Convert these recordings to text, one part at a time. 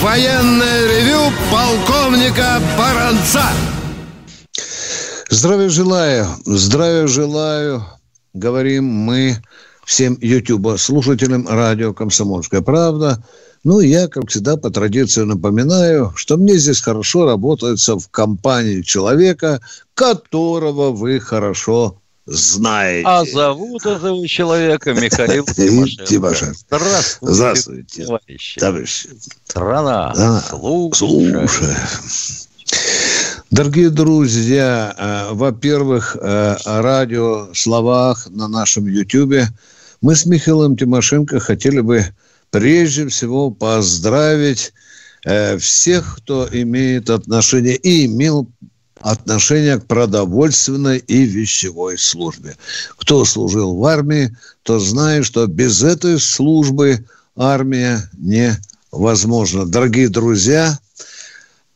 военное ревю полковника Баранца. Здравия желаю, говорим мы всем ютубослушателям радио «Комсомольская правда». Ну, я, как всегда, по традиции напоминаю, что мне здесь хорошо работается в компании человека, которого вы хорошо знаете. А зовут этого человека Михаил Тимошенко. Здравствуйте, товарищи. Страна, слушай. Дорогие друзья, во-первых, о радиословах на нашем Ютьюбе мы с Михаилом Тимошенко хотели бы прежде всего поздравить всех, кто имеет отношение и имел отношение к продовольственной и вещевой службе. Кто служил в армии, то знает, что без этой службы армия невозможна. Дорогие друзья,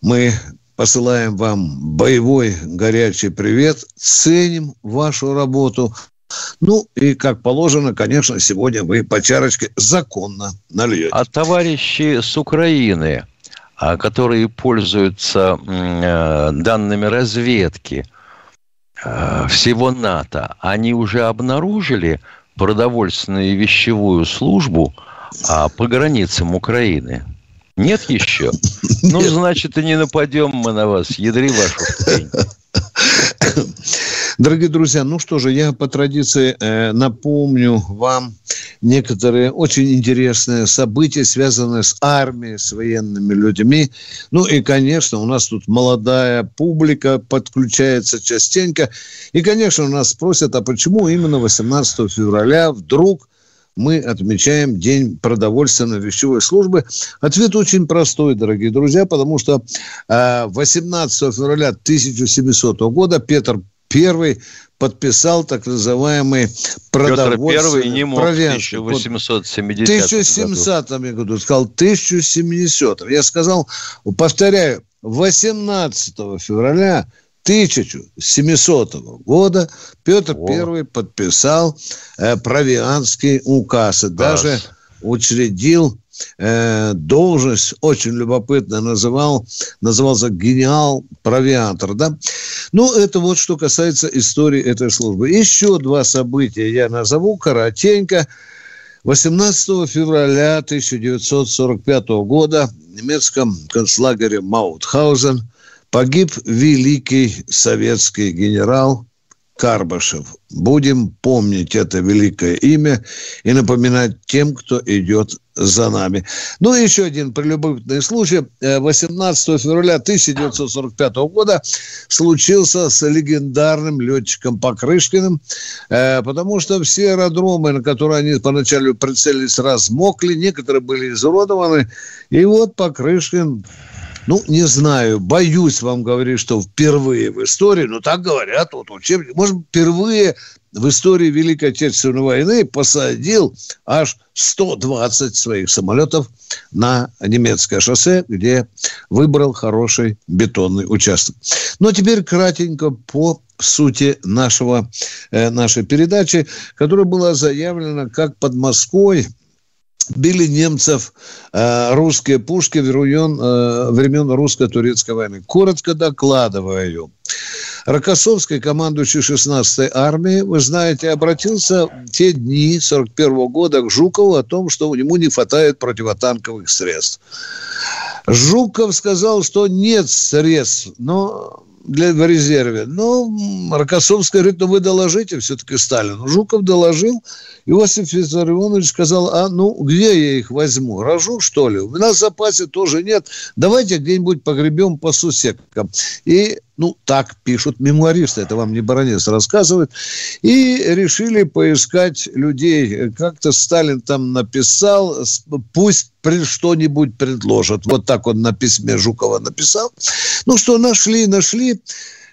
мы посылаем вам боевой горячий привет, ценим вашу работу. Ну, и, как положено, конечно, сегодня вы по чарочке законно нальете. А товарищи с Украины, которые пользуются данными разведки всего НАТО, они уже обнаружили продовольственную и вещевую службу по границам Украины? Нет еще? Ну, значит, и не нападем мы на вас, ядри вашу пень. Дорогие друзья, ну что же, я по традиции напомню вам некоторые очень интересные события, связанные с армией, с военными людьми. Ну и, конечно, у нас тут молодая публика подключается частенько. И, конечно, у нас спросят, а почему именно 18 февраля вдруг мы отмечаем День продовольственно-вещевой службы? Ответ очень простой, дорогие друзья, потому что 18 февраля 1700 года Петр Первый подписал так называемый продовольственный... Петр Первый не мог провиант. В 1870 году. Сказал 1070. Я сказал, повторяю, 18 февраля 1700 года Петр Первый подписал провианский указ. И даже учредил должность, очень любопытно назывался генерал-провиантор, да? Ну, это вот что касается истории этой службы. Еще два события я назову коротенько. 18 февраля 1945 года в немецком концлагере Маутхаузен погиб великий советский генерал Карбышев. Будем помнить это великое имя и напоминать тем, кто идет за нами. Ну и еще один прелюбопытный случай. 18 февраля 1945 года случился с легендарным летчиком Покрышкиным, потому что все аэродромы, на которые они поначалу прицелились, размокли, некоторые были изуродованы. И вот Покрышкин, ну, не знаю, боюсь вам говорить, что впервые в истории, но так говорят, вот учебник, может, впервые в истории Великой Отечественной войны посадил аж 120 своих самолетов на немецкое шоссе, где выбрал хороший бетонный участок. Но теперь кратенько по сути нашей передачи, которая была заявлена как под Москвой. Били немцев русские пушки времен русско-турецкой войны. Коротко докладываю. Рокоссовский, командующий 16-й армией, вы знаете, обратился в те дни 41-го года к Жукову о том, что ему не хватает противотанковых средств. Жуков сказал, что нет средств, но... в резерве. Ну, Рокоссовский говорит, вы доложите все-таки Сталину. Жуков доложил. Иосиф Виссарионович сказал, где я их возьму? Рожу, что ли? У нас в запасе тоже нет. Давайте где-нибудь погребем по сусекам. И Ну, так пишут мемуаристы, это вам не Баранец рассказывает. И решили поискать людей. Как-то Сталин там написал, пусть что-нибудь предложат. Вот так он на письме Жукова написал. Ну, что нашли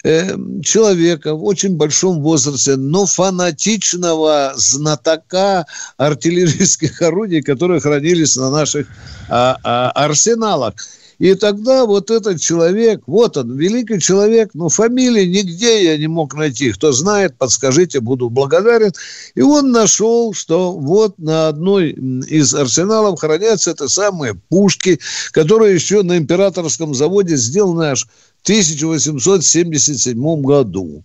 человека в очень большом возрасте, но фанатичного знатока артиллерийских орудий, которые хранились на наших арсеналах. И тогда вот этот человек, вот он, великий человек, но фамилии нигде я не мог найти. Кто знает, подскажите, буду благодарен. И он нашел, что вот на одной из арсеналов хранятся эти самые пушки, которые еще на императорском заводе сделаны аж в 1877 году.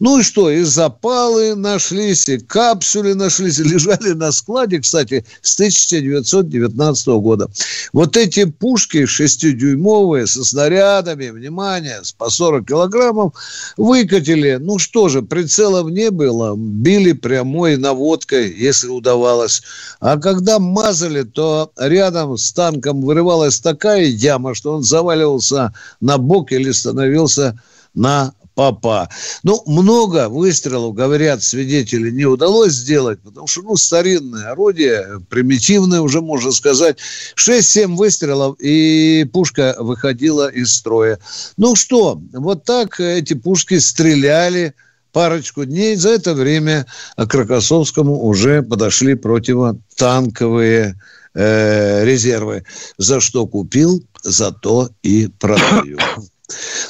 Ну и что, и запалы нашлись, и капсули нашлись, лежали на складе, кстати, с 1919 года. Вот эти пушки 6-дюймовые со снарядами, внимание, по 40 килограммов выкатили. Ну что же, прицелов не было, били прямой наводкой, если удавалось. А когда мазали, то рядом с танком вырывалась такая яма, что он заваливался на бок или становился на попа. Ну, много выстрелов, говорят свидетели, не удалось сделать, потому что, ну, старинное орудие, примитивное уже, можно сказать. 6-7 выстрелов, и пушка выходила из строя. Ну что, вот так эти пушки стреляли парочку дней. За это время к Рокоссовскому уже подошли противотанковые резервы. За что купил, зато и продаю.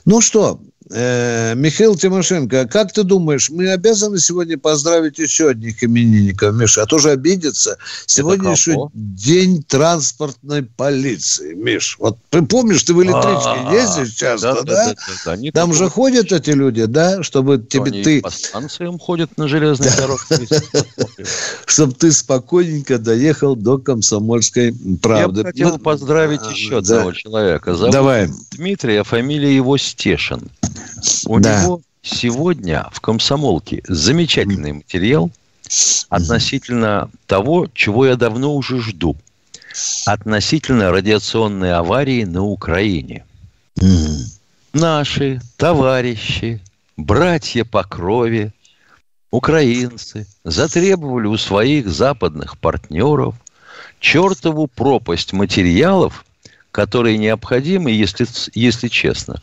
Ну что, Михаил Тимошенко, как ты думаешь, мы обязаны сегодня поздравить еще одних именинников, Миша? А то же обидится. Сегодня еще день транспортной полиции, Миш. Вот помнишь, ты в электричке ездишь часто, да? Там же ходят эти люди, да? Чтобы тебе ты... По станциям ходят на железной дороге. Чтобы ты спокойненько доехал до Комсомольской правды. Я бы хотел поздравить еще одного человека. Давай. Дмитрий, а фамилия его Стешин. У него сегодня в «Комсомолке» замечательный материал относительно того, чего я давно уже жду. Относительно радиационной аварии на Украине. Наши товарищи, братья по крови, украинцы, затребовали у своих западных партнеров чертову пропасть материалов, которые необходимы, если честно,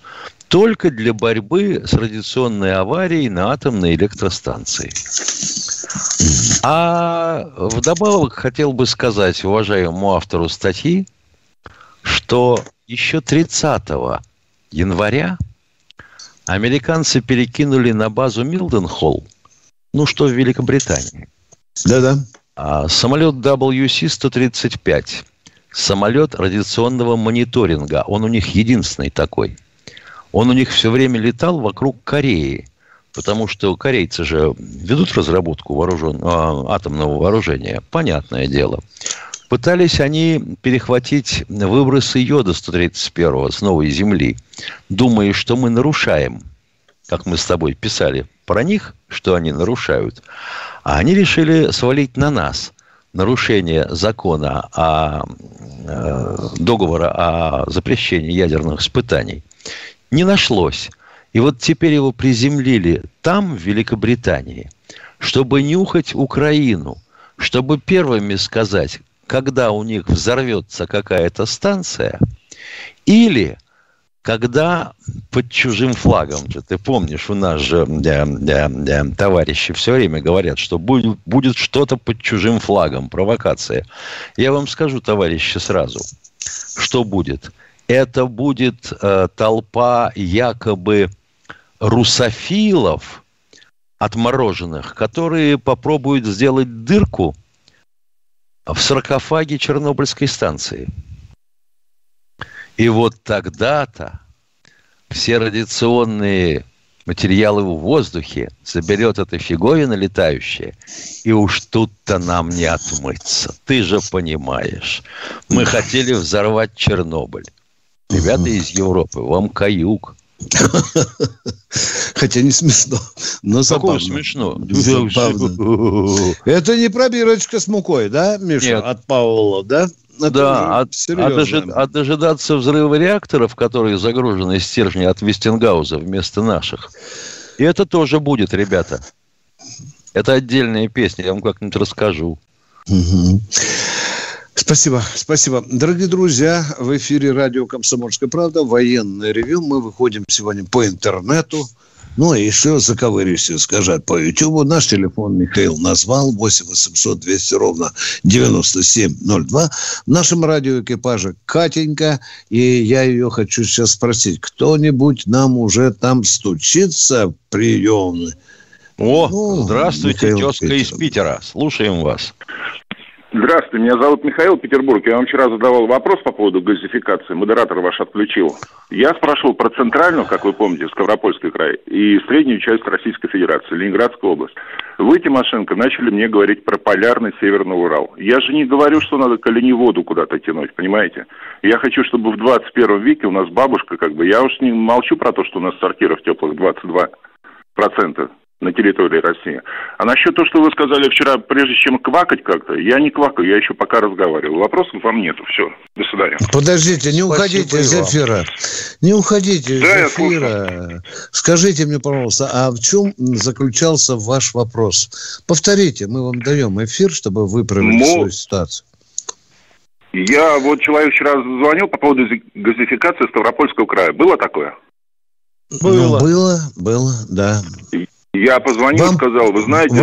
только для борьбы с радиационной аварией на атомной электростанции. А вдобавок хотел бы сказать уважаемому автору статьи, что еще 30 января американцы перекинули на базу Милденхол, ну что в Великобритании, самолет WC-135, самолет радиационного мониторинга, он у них единственный такой. Он у них все время летал вокруг Кореи, потому что корейцы же ведут разработку атомного вооружения, понятное дело. Пытались они перехватить выбросы йода 131 с новой земли, думая, что мы нарушаем, как мы с тобой писали про них, что они нарушают. А они решили свалить на нас нарушение закона договора о запрещении ядерных испытаний. Не нашлось. И вот теперь его приземлили там, в Великобритании, чтобы нюхать Украину, чтобы первыми сказать, когда у них взорвется какая-то станция, или когда под чужим флагом, ты помнишь, у нас же товарищи все время говорят, что будет что-то под чужим флагом, провокация. Я вам скажу, товарищи, сразу, что будет. Это будет толпа якобы русофилов отмороженных, которые попробуют сделать дырку в саркофаге Чернобыльской станции. И вот тогда-то все радиационные материалы в воздухе соберет эта фиговина летающая, и уж тут-то нам не отмыться. Ты же понимаешь, мы хотели взорвать Чернобыль. Ребята из Европы, вам каюк. Хотя не смешно, но забавно. Какое смешно? Это не пробирочка с мукой, да, Миша? Нет. От Паула, да? Да, дожидаться взрыва реакторов, которые загружены стержни от Вестингауза вместо наших. И это тоже будет, ребята. Это отдельная песня, я вам как-нибудь расскажу. Угу. Спасибо, спасибо. Дорогие друзья, в эфире радио «Комсомольская правда», военное ревю. Мы выходим сегодня по интернету. Ну, и еще заковырюсь и скажу по Ютубу. Наш телефон Михаил назвал 8-800-200-97-02. В нашем радиоэкипаже Катенька. И я ее хочу сейчас спросить. Кто-нибудь нам уже там стучится в приемный? О, ну, здравствуйте, Михаил, тезка из Питера. Слушаем вас. Здравствуйте, меня зовут Михаил, Петербург. Я вам вчера задавал вопрос по поводу газификации. Модератор ваш отключил. Я спрашивал про центральную, как вы помните, Ставропольский край, и среднюю часть Российской Федерации, Ленинградскую область. Вы, Тимошенко, начали мне говорить про полярный Северный Урал. Я же не говорю, что надо коленеводу куда-то тянуть, понимаете? Я хочу, чтобы в 21 веке у нас бабушка, как бы, я уж не молчу про то, что у нас сортиров теплых 22%. На территории России. А насчет того, что вы сказали вчера, прежде чем квакать как-то, я не квакаю, я еще пока разговариваю. Вопросов вам нету. Все, до свидания. Подождите, не уходите из эфира. Не уходите из эфира. Скажите мне, пожалуйста, а в чем заключался ваш вопрос? Повторите, мы вам даем эфир, чтобы вы выправили свою ситуацию. Я вот человек вчера звонил по поводу газификации Ставропольского края. Было такое? Было, да. Я позвонил, сказал, вы знаете,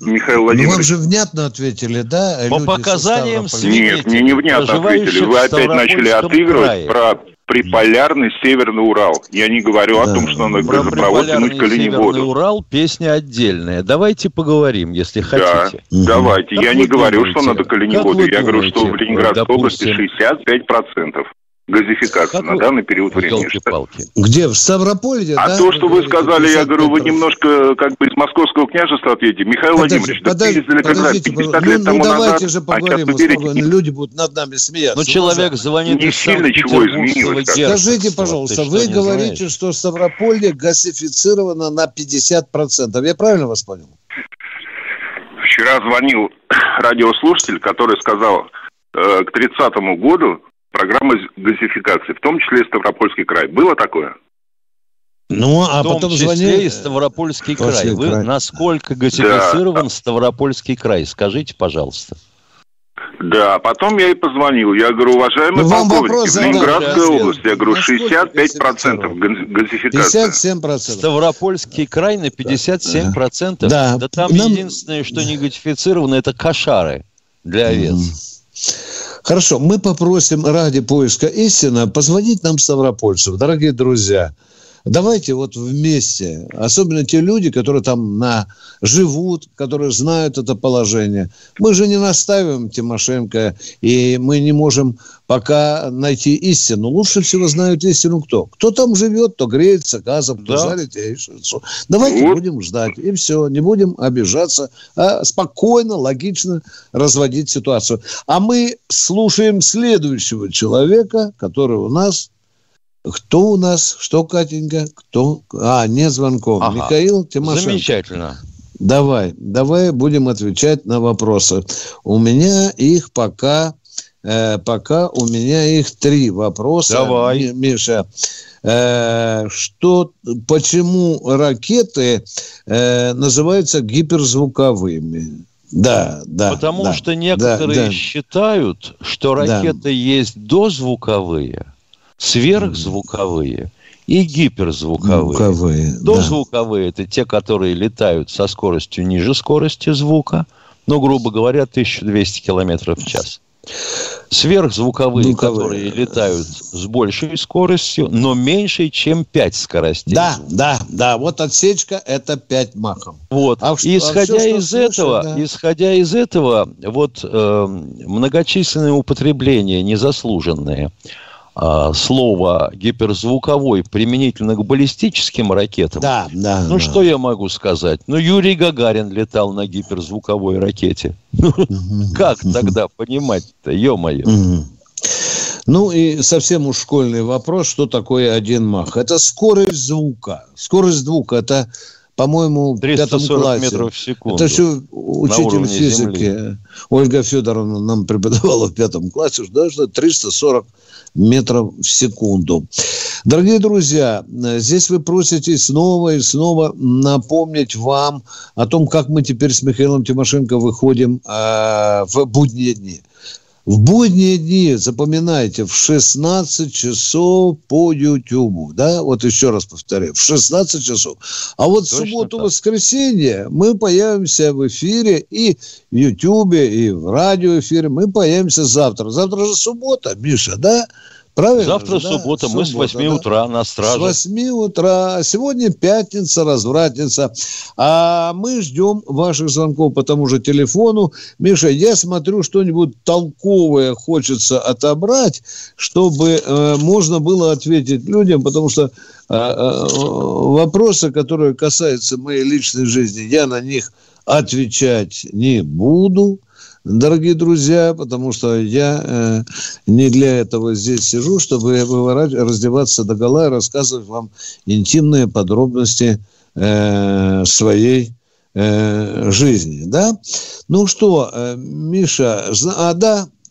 Михаил Владимирович... Вам же внятно ответили, да? По показаниям свидетелей. Нет, мне не внятно ответили. Вы опять начали отыгрывать про приполярный Северный Урал. Я не говорю о том, что надо газопровод тянуть коленеводу. Северный Урал песня отдельная. Давайте поговорим, если хотите. Да, давайте. Я не говорю, что надо коленеводу. Я говорю, что в Ленинградской области 65%. Газификация на данный период времени. Где? В Ставрополье? А да? То, что вы сказали, я говорю, вы немножко как бы из Московского княжества отъедете. Михаил Владимирович, подождите, 50 лет тому назад, давайте же поговорим, люди будут над нами смеяться. Ну, человек звонит не сильно чего изменилось. Скажите, пожалуйста, вы говорите, что Ставрополье газифицировано на 50%. Я правильно вас понял? Вчера звонил радиослушатель, который сказал, к 30-му году программа газификации, в том числе и Ставропольский край. Было такое? Ну, а в том потом числе и Ставропольский край. Вы насколько газифицирован Ставропольский край? Скажите, пожалуйста. Да, потом я и позвонил. Я говорю, уважаемый полковник, в Ленинградской области, я говорю, 65% газификация. 57%. Ставропольский край на 57%. Да, да там единственное, что не газифицировано, это кошары для овец. Хорошо, мы попросим ради поиска истины позвонить нам ставропольцев. Дорогие друзья, давайте вот вместе, особенно те люди, которые там живут, которые знают это положение. Мы же не наставим Тимошенко, и мы не можем пока найти истину. Лучше всего знают истину кто? Кто там живет, то греется газом, то жарит яичницу. Давайте будем ждать, и все. Не будем обижаться, а спокойно, логично разводить ситуацию. А мы слушаем следующего человека, который у нас... Кто у нас? Что, Катенька? Кто? А, нет звонков. Ага. Михаил Тимошенко. Замечательно. Давай будем отвечать на вопросы. У меня их пока у меня их три вопроса. Давай. Миша, почему ракеты называются гиперзвуковыми? Да. Потому что некоторые считают, что ракеты есть дозвуковые, сверхзвуковые и гиперзвуковые. Дозвуковые – это те, которые летают со скоростью ниже скорости звука, ну, грубо говоря, 1200 км в час. Сверхзвуковые, которые летают с большей скоростью, но меньше, чем 5 скоростей. Да. Вот отсечка – это 5 махов. Вот. Исходя из этого, вот многочисленные употребления незаслуженные слово гиперзвуковой применительно к баллистическим ракетам. Да. Что я могу сказать? Юрий Гагарин летал на гиперзвуковой ракете. Как тогда понимать-то, ё-моё? И совсем уж школьный вопрос, что такое один мах? Это скорость звука. Скорость звука – это по-моему, в пятом классе. Метров в секунду. Это еще учитель физики земли. Ольга Федоровна нам преподавала в пятом классе, что 340 метров в секунду. Дорогие друзья, здесь вы просите снова и снова напомнить вам о том, как мы теперь с Михаилом Тимошенко выходим в будние дни. В будние дни, запоминайте, в 16 часов по Ютубу. Да? Вот еще раз повторяю, в 16 часов. А вот точно в субботу-воскресенье мы появимся в эфире и в Ютубе, и в радиоэфире. Мы появимся завтра. Завтра же суббота, Миша, да? Правильно? Завтра же, суббота, мы с 8 утра на страже. С 8 утра. Сегодня пятница, развратница. А мы ждем ваших звонков по тому же телефону. Миша, я смотрю, что-нибудь толковое хочется отобрать, чтобы можно было ответить людям, потому что вопросы, которые касаются моей личной жизни, я на них отвечать не буду. Дорогие друзья, потому что я не для этого здесь сижу, чтобы раздеваться догола и рассказывать вам интимные подробности своей жизни. Да? Ну что, Миша,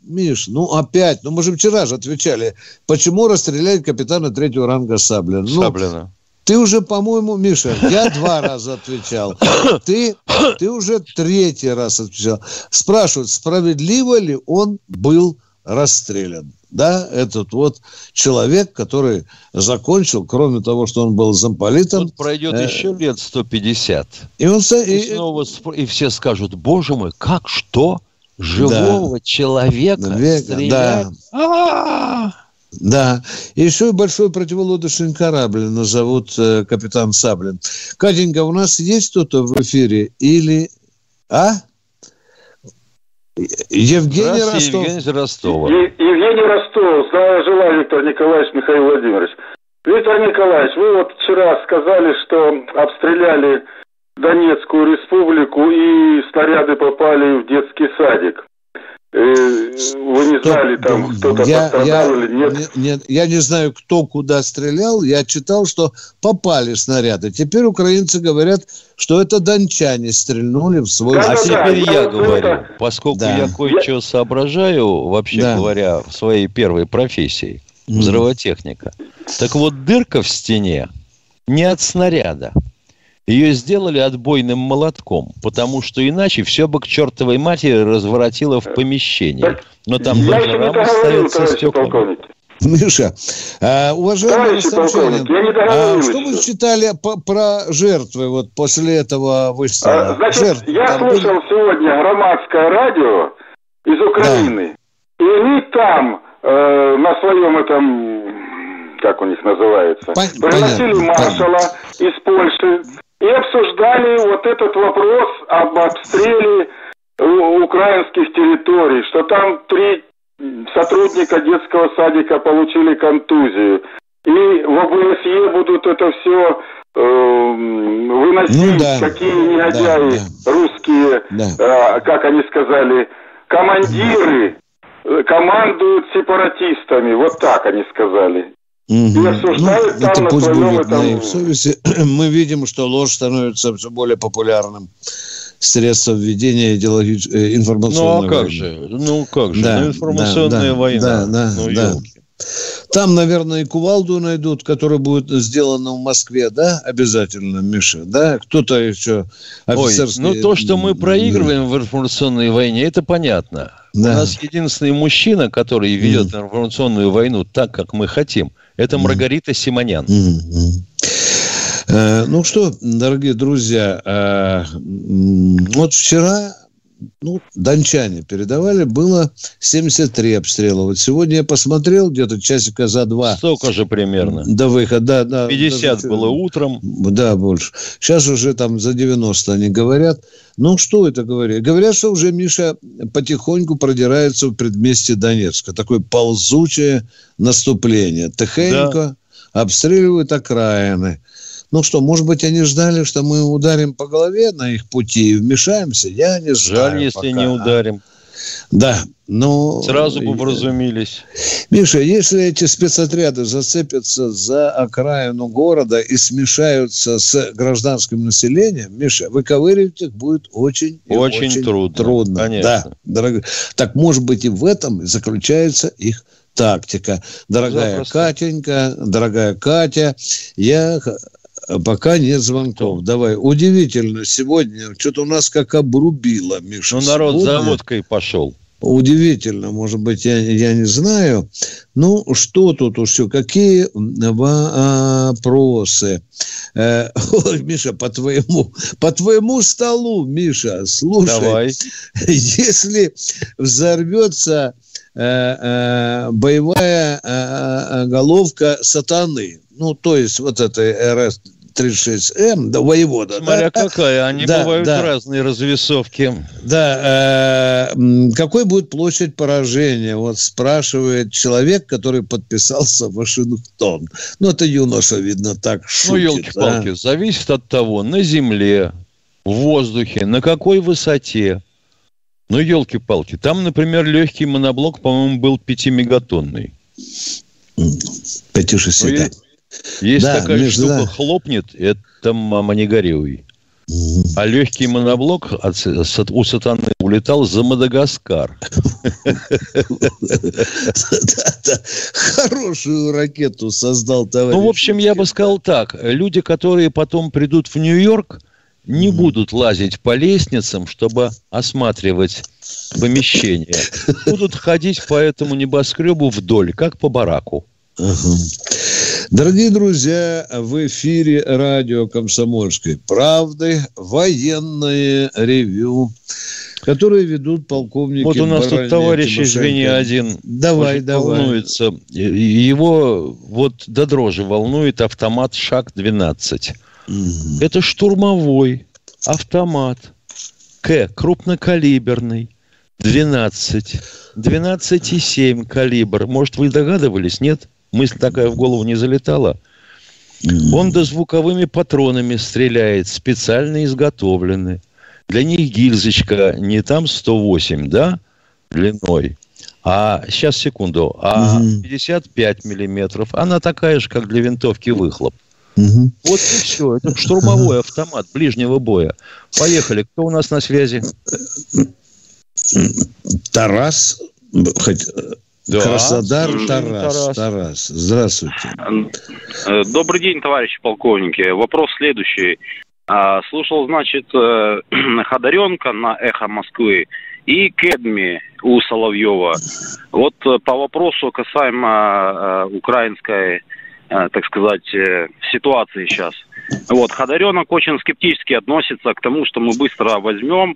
Миш, опять, мы же вчера же отвечали, почему расстреляли капитана третьего ранга Саблина. Саблина. Ты уже, по-моему, Миша, я 2 раза отвечал. Ты уже 3-й раз отвечал. Спрашивают, справедливо ли он был расстрелян. Да, этот вот человек, который закончил, кроме того, что он был замполитом. Вот пройдет еще лет 150. И все скажут, боже мой, как что? Живого человека стреляют? Да. Да. И еще и большой противолодочный корабль назовут капитан Саблин. Катенька, у нас есть кто-то в эфире? Или... Евгений Ростов. Евгений Ростов. Здравия желаю, Виктор Николаевич, Михаил Владимирович. Виктор Николаевич, вы вот вчера сказали, что обстреляли Донецкую республику и снаряды попали в детский садик. Вы не знали, там кто-то пострадал или нет? Нет, я не знаю, кто куда стрелял. Я читал, что попали снаряды. Теперь украинцы говорят, что это дончане стрельнули в свой... Теперь я говорю, поскольку я кое-что соображаю, вообще говоря, в своей первой профессии, взрывотехника. Так вот, дырка в стене не от снаряда. Ее сделали отбойным молотком, потому что иначе все бы к чертовой матери разворотило в помещении. Но там даже рама остается стеклами. Миша, уважаемый Ростовчанин, что вы читали про жертвы вот после этого выстрела? Значит, я слушал сегодня громадское радио из Украины, и они там на своем этом, как у них называется, пригласили маршала из Польши. И обсуждали вот этот вопрос об обстреле украинских территорий, что там 3 сотрудника детского садика получили контузию. И в ОБСЕ будут это все выносить, какие негодяи русские, как они сказали, командиры командуют сепаратистами. Вот так они сказали. Угу. Это пусть будет на их совести. Мы видим, что ложь становится все более популярным средством ведения информационной войны. Ну как же? Да, информационная война. Там, наверное, и кувалду найдут, которая будет сделана в Москве, да, обязательно, Миша, да? Кто-то еще офицерский... то, что мы проигрываем в информационной войне, это понятно. Да. У нас единственный мужчина, который ведет информационную войну так, как мы хотим, это Маргарита Симонян. Ну что, дорогие друзья, вот вчера... дончане передавали, было 73 обстрела. Вот сегодня я посмотрел, где-то часика за 2. Столько же примерно. До выхода. 50 даже, было утром. Да, больше. Сейчас уже там за 90 они говорят. Ну, что это говорят? Говорят, что уже, Миша, потихоньку продирается в предместье Донецка. Такое ползучее наступление. Тихонько обстреливают окраины. Ну что, может быть, они ждали, что мы ударим по голове на их пути и вмешаемся? Я не знаю. Жаль, если не ударим. Да, но... Сразу бы вразумились. Миша, если эти спецотряды зацепятся за окраину города и смешаются с гражданским населением, Миша, выковыривать их будет очень трудно. Конечно. Да, дорогой. Так, может быть, и в этом заключается их тактика. Дорогая Катенька, дорогая Катя, я... Пока нет звонков. Давай. Удивительно сегодня. Что-то у нас как обрубило, Миша. Ну, народ за водкой пошел. Удивительно. Может быть, я не знаю. Ну, что тут уж все? Какие вопросы? Ой, Миша, по твоему столу, Миша, слушай. Давай. Если взорвется боевая головка сатаны, ну, то есть вот этой РС-36М, да, воевода. Смотря какая, они бывают разные развесовки. Да, какой будет площадь поражения? Вот спрашивает человек, который подписался в Вашингтон. Ну, это юноша, видно, так шутит. Ну, елки-палки, зависит от того, на земле, в воздухе, на какой высоте. Ну, елки-палки, там, например, легкий моноблок, по-моему, был 5-мегатонный. 5,60, да. Если такая штука хлопнет, это, мама, не горюй. А легкий моноблок у сатаны улетал за Мадагаскар. Хорошую ракету создал товарищ. Ну, в общем, я бы сказал так. Люди, которые потом придут в Нью-Йорк, не будут лазить по лестницам, чтобы осматривать помещение. Будут ходить по этому небоскребу вдоль, как по бараку. Ага. Дорогие друзья, в эфире радио «Комсомольской правды» военное ревю, которые ведут полковники. Вот у нас Баранец, тут товарищ, извини, один. Давай. Волнуется. Его вот до дрожи волнует автомат «Шаг-12». Угу. Это штурмовой автомат К, крупнокалиберный. 12,7 калибр. Может, вы догадывались? Нет? Мысль такая в голову не залетала. Он дозвуковыми патронами стреляет, специально изготовлены. Для них гильзочка не там 108, да, длиной, а сейчас, секунду, а 55 миллиметров. Она такая же, как для винтовки выхлоп. Угу. Вот и все. Это штурмовой автомат ближнего боя. Поехали. Кто у нас на связи? Тарас, Краснодар, Тарас. Здравствуйте. Добрый день, товарищи полковники. Вопрос следующий. Слушал, значит, Ходаренко на «Эхо Москвы» и Кедми у Соловьева. Вот по вопросу касаемо украинской, так сказать, ситуации сейчас. Вот, Ходаренок очень скептически относится к тому, что мы быстро возьмем,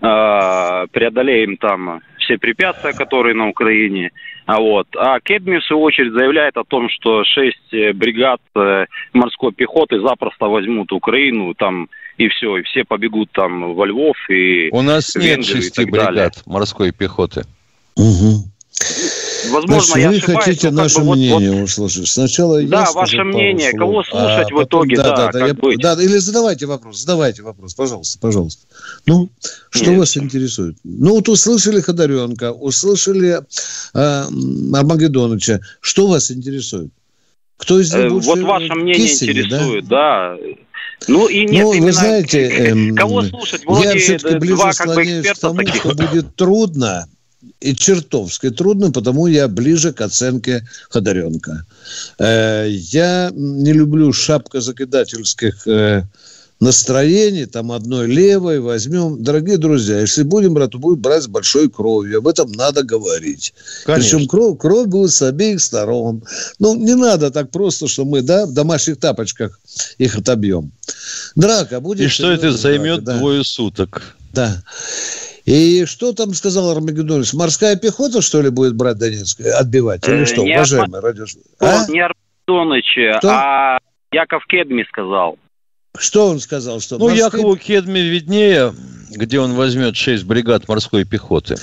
преодолеем там все препятствия, которые на Украине. А Кедми, в свою очередь, заявляет о том, что 6 бригад морской пехоты запросто возьмут Украину там, и все, и все побегут там во Львов и у нас Венгрию, нет 6 бригад далее. Морской пехоты. Угу. Возможно, значит, я ошибаюсь. Вы хотите наше мнение услышать. Сначала я скажу ваше мнение. Слов, кого слушать в итоге? Или задавайте вопрос. Пожалуйста. Ну, что вас интересует? Ну, вот услышали Ходаренко, услышали Армагеддоновича. Что вас интересует? Кто из них лучше? Вот ваше мнение Кисели, интересует, да. Ну, и нет, именно... Вы знаете, кого слушать? Вроде я все-таки ближе склоняюсь к тому, таких, что будет трудно. И чертовски трудно, потому я ближе к оценке Ходаренко. Я не люблю шапкозакидательских настроений, там одной левой возьмем. Дорогие друзья, если будем брать, то будем брать с большой кровью. Об этом надо говорить. Конечно. Причем кровь будет с обеих сторон. Ну, не надо так просто, что мы в домашних тапочках их отобьем. Драка будет... И что это займет двое суток. Да. И что там сказал Армагеддонович? Морская пехота, что ли, будет брать Донецк? Отбивать? Или что, уважаемый радиослушатель? Не Армагеддонович, а Яков Кедми сказал. Что он сказал? Что Якову Кедми виднее, где он возьмет 6 бригад морской пехоты.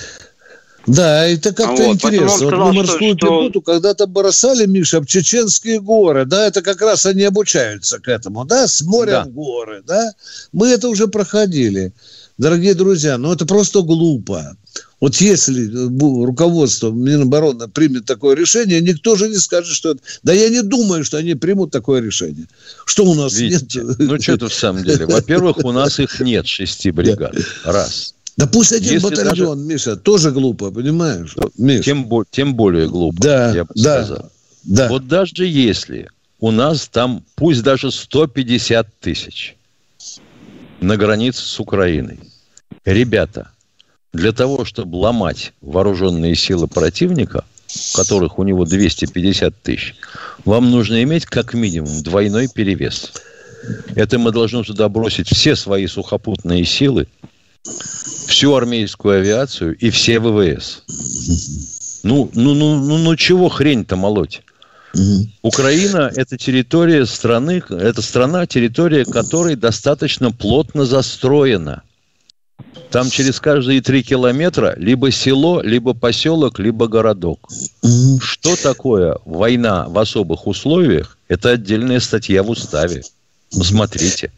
Да, это как-то интересно. Сказал, мы морскую пехоту когда-то бросали, Миша, в чеченские горы. Да, это как раз они обучаются к этому. Да, с моря в горы. Да, мы это уже проходили. Дорогие друзья, ну это просто глупо. Вот если руководство Минобороны примет такое решение, никто же не скажет, что это... Да я не думаю, что они примут такое решение. Что у нас нет? Ну, что-то в самом деле. Во-первых, у нас их нет, 6 бригад. Раз. Да пусть один батальон, Миша, тоже глупо, понимаешь? Тем более глупо, я бы сказал. Вот даже если у нас там, пусть даже 150 тысяч на границе с Украиной. Ребята, для того, чтобы ломать вооруженные силы противника, которых у него 250 тысяч, вам нужно иметь как минимум двойной перевес. Это мы должны туда бросить все свои сухопутные силы, всю армейскую авиацию и все ВВС. Ну чего хрень-то молоть? Украина – это территория страны, это страна, территория которой достаточно плотно застроена. Там через каждые 3 километра либо село, либо поселок, либо городок. Что такое война в особых условиях? Это отдельная статья в уставе. Посмотрите.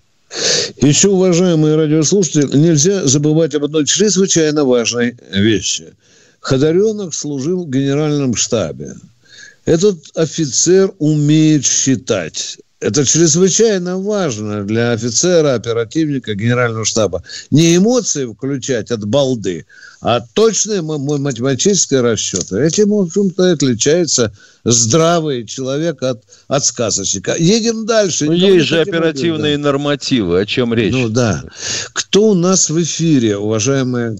Еще, уважаемые радиослушатели, нельзя забывать об одной чрезвычайно важной вещи. Ходаренок служил в генеральном штабе. Этот офицер умеет считать. Это чрезвычайно важно для офицера, оперативника генерального штаба. Не эмоции включать от балды, а точные математические расчеты. Этим, в общем-то, отличается здравый человек от сказочника. Едем дальше. Ну, есть же оперативные нормативы, о чем речь. Ну, да. Кто у нас в эфире, уважаемые...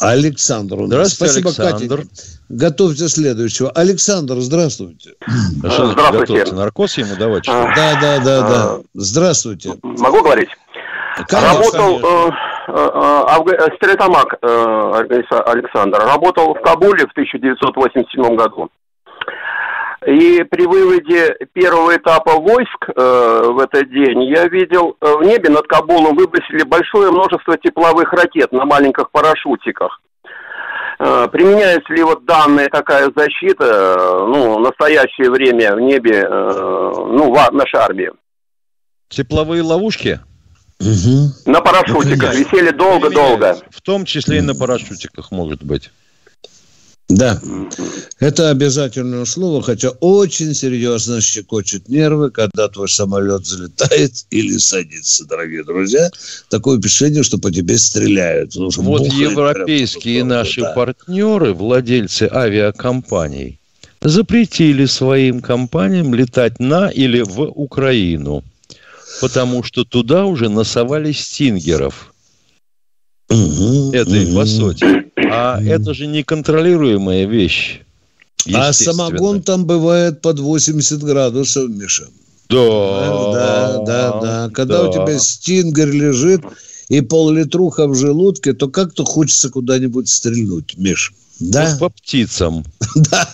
Александр у нас. Здравствуйте, спасибо, Александр. Катя. Готовьте следующего. Александр, здравствуйте. Здравствуйте. Готовьте наркоз ему давать. Да. Здравствуйте. Могу говорить? Конечно. Работал стрелятамак Александр. Работал в Кабуле в 1987 году. И при выводе первого этапа войск в этот день я видел, в небе над Кабулом выбросили большое множество тепловых ракет на маленьких парашютиках. Применяется ли вот данная такая защита, ну, в настоящее время в небе, в нашей армии? Тепловые ловушки? Угу. На парашютиках. Висели долго-долго. В том числе и на парашютиках, может быть. Да, это обязательное слово, хотя очень серьезно щекочет нервы, когда твой самолет залетает или садится, дорогие друзья. Такое впечатление, что по тебе стреляют. Вот европейские прямо, наши партнеры, владельцы авиакомпаний, запретили своим компаниям летать на или в Украину, потому что туда уже насовали стингеров. Это по сути. А это же неконтролируемая вещь. А самогон там бывает под 80 градусов, Миша. Да. Когда у тебя стингер лежит и пол-литруха в желудке, то как-то хочется куда-нибудь стрельнуть, Миш. Да? Ну, по птицам. Да.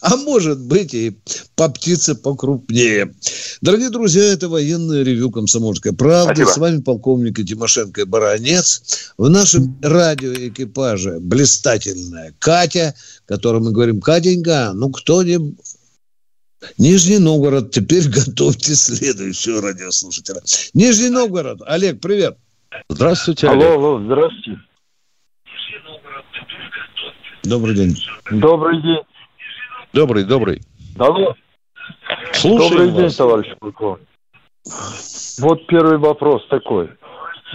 А может быть и по птице покрупнее. Дорогие друзья, это военное ревю «Комсомольской правды». Спасибо. С вами полковники Тимошенко и Баранец. В нашем радиоэкипаже блистательная Катя, которой мы говорим: Катенька, ну кто-нибудь... Нижний Новгород, теперь готовьте следующего радиослушателя. Нижний Новгород. Олег, привет. Здравствуйте, Олег. Алло, здравствуйте. Добрый день. Добрый день. Добрый. Алло. Слушаем. Добрый день, товарищ полковник. Вот первый вопрос такой.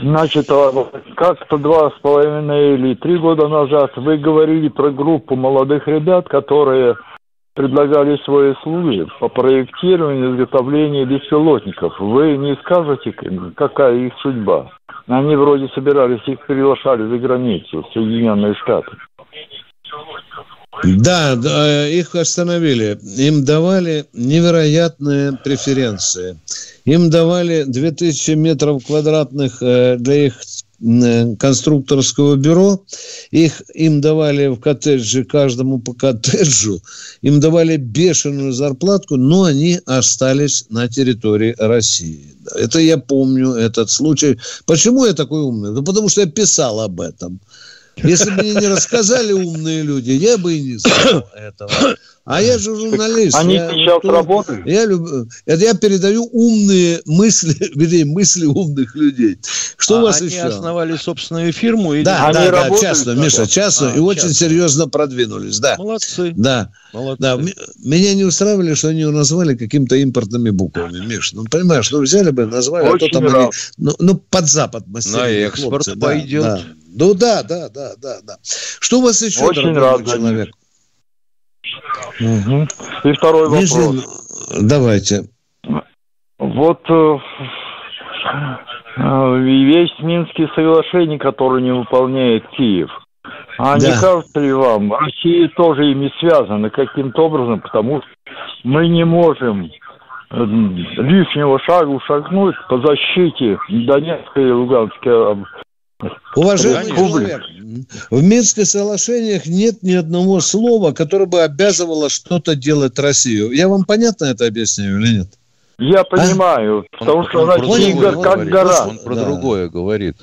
Значит, как-то 2,5 или 3 года назад вы говорили про группу молодых ребят, которые предлагали свои услуги по проектированию, изготовлению беспилотников. Вы не скажете, какая их судьба? Они вроде собирались, их приглашали за границу, в Соединенные Штаты. Да, их остановили. Им давали невероятные преференции. Им давали 2000 метров квадратных для их конструкторского бюро. Им давали в коттедже, каждому по коттеджу. Им давали бешеную зарплатку, но они остались на территории России. Это я помню, этот случай. Почему я такой умный? Ну, потому что я писал об этом. Если бы мне не рассказали умные люди, я бы и не знал этого. А я же журналист. Они сейчас работают. Я передаю умные мысли, вернее, мысли умных людей. Что у вас они еще? Они основали собственную фирму. Или... Да, часто, Миша, часто. И очень серьезно продвинулись. Да. Молодцы. Да. Молодцы. Да. Меня не устраивали, что они ее назвали какими-то импортными буквами, Миш. Ну, понимаешь, ну, взяли бы, назвали. Очень рад. Они... Ну, под Запад мастер. На экспорт хлопцы, пойдет. Да, да. Ну, да. Что у вас еще, очень дорогой человек? Угу. И второй вопрос. Давайте. Вот весь Минские соглашения, которые не выполняет Киев. Не кажется ли вам, Россия тоже ими связана каким-то образом, потому что мы не можем лишнего шага шагнуть по защите Донецкой и Луганской. Уважаемый человек, в Минских соглашениях нет ни одного слова, которое бы обязывало что-то делать Россию. Я вам понятно это объясняю или нет? Я понимаю, потому что она как гора. Он про другое говорит.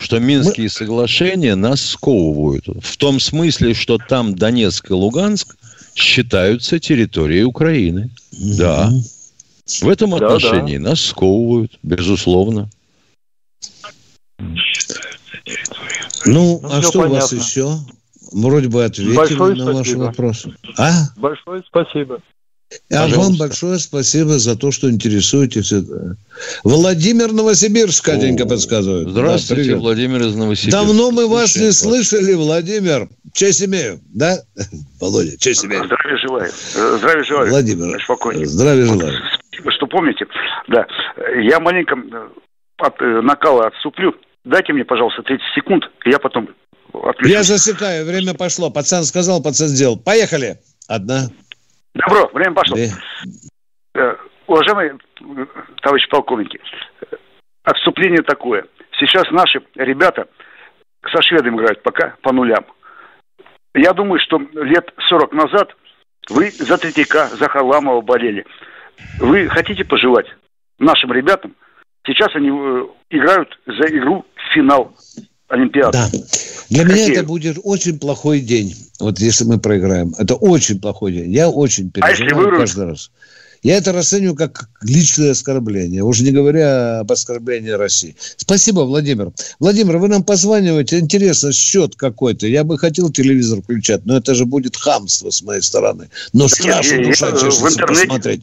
Что Минские соглашения нас сковывают. В том смысле, что там Донецк и Луганск считаются территорией Украины. Mm-hmm. Да. В этом отношении нас сковывают, безусловно. Ну, а что понятно. У вас еще? Вроде бы ответили на ваши вопросы. Большое спасибо. Пожалуйста. А вам большое спасибо за то, что интересуетесь. Владимир Новосибирск, Катенька подсказывает. Здравствуйте, да, Владимир из Новосибирска. Давно мы вас не слышали, Владимир. Честь имею, да? Володя, честь имею. Здравия желаю. Здравия желаю. Владимир, спокойно. Здравия желаю. Спасибо, что помните. Да, я маленько от накала отступлю. Дайте мне, пожалуйста, 30 секунд, и я потом отключу. Я засекаю, время пошло. Пацан сказал, пацан сделал. Поехали. Одна... Добро, время пошло. Уважаемые товарищи полковники, отступление такое. Сейчас наши ребята со шведами играют пока по нулям. Я думаю, что лет 40 назад вы за Третьяка, за Харламова болели. Вы хотите пожелать нашим ребятам? Сейчас они играют за игру в финал Олимпиады. Да. Для меня это будет очень плохой день. Вот если мы проиграем. Это очень плохой день. Я очень переживаю каждый раз. Я это расцениваю как личное оскорбление. Уже не говоря об оскорблении России. Спасибо, Владимир. Владимир, вы нам позваниваете. Интересно, счет какой-то. Я бы хотел телевизор включать, но это же будет хамство с моей стороны. Но так страшно душа чешется посмотреть.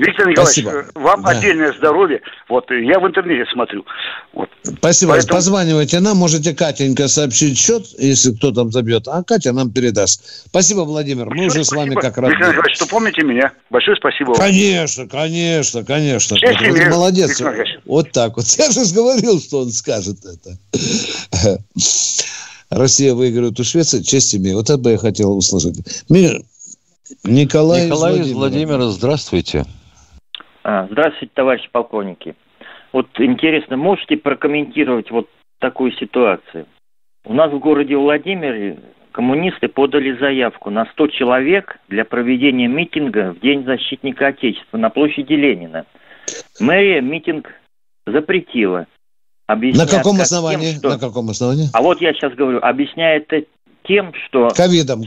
Виктор Николаевич, спасибо. Вам отдельное здоровье. Вот, я в интернете смотрю. Вот. Спасибо. Поэтому... Позванивайте нам. Можете Катенька сообщить счет, если кто там забьет. А Катя нам передаст. Спасибо, Владимир. Большое мы уже спасибо. С вами как раз. Виктор Николаевич, что помните меня. Большое спасибо вам. Конечно. Честь молодец. Вот так вот. Я же говорил, что он скажет это. Россия выиграет у Швеции. Честь имею. Вот это бы я хотел услышать. Николай из Владимира. Здравствуйте. Здравствуйте, товарищи полковники. Вот интересно, можете прокомментировать вот такую ситуацию? У нас в городе Владимире коммунисты подали заявку на 100 человек для проведения митинга в День защитника Отечества на площади Ленина. Мэрия митинг запретила. Объясняет, на каком основании? Тем, что... На каком основании? А вот я сейчас говорю, объясняет это тем, что... Ковидом.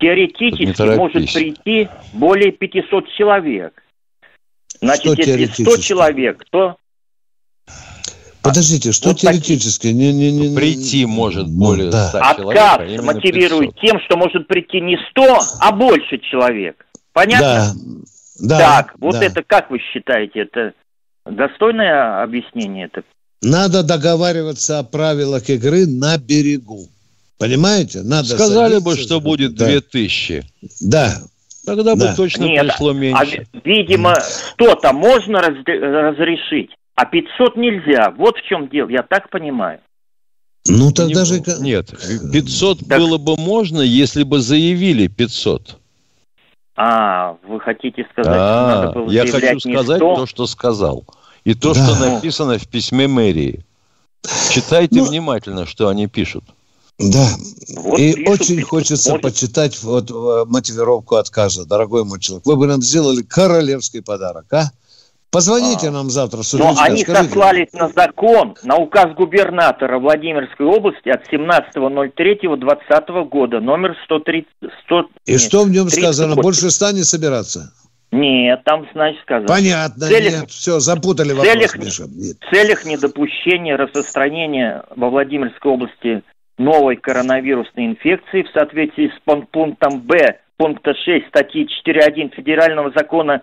Теоретически может прийти более 500 человек. Значит, если 100 человек, то... Подождите, что вот теоретически? Не, прийти может более 100 человек. Отказ мотивирует 500. Тем, что может прийти не 100, а больше человек. Понятно? Да. Так, вот это как вы считаете? Это достойное объяснение? Надо договариваться о правилах игры на берегу. Понимаете? Надо сказали садиться, бы, что будет 2000. Да. Тогда бы точно нет, пришло меньше. Видимо, 100-то можно разрешить, а 500 нельзя. Вот в чем дело. Я так понимаю. Ну, тогда же... Нет, 500 так... было бы можно, если бы заявили 500. Вы хотите сказать, что надо было заявлять не 100? Я хочу сказать то, что сказал. И то, что написано в письме мэрии. Читайте внимательно, что они пишут. Да, вот и пишут, очень хочется почитать вот мотивировку отказа, дорогой мой человек. Вы бы нам сделали королевский подарок, а? Позвоните нам завтра с утра. Но они сослались на закон, на указ губернатора Владимирской области от 17.03.2020 года, номер 130. И что в нем сказано? Больше 100 не собираться? Нет, там, значит, сказано. Понятно, нет, все, запутали вопрос, Миша. В целях недопущения распространения во Владимирской области новой коронавирусной инфекции в соответствии с пунктом Б, пункта 6 статьи 4.1 Федерального закона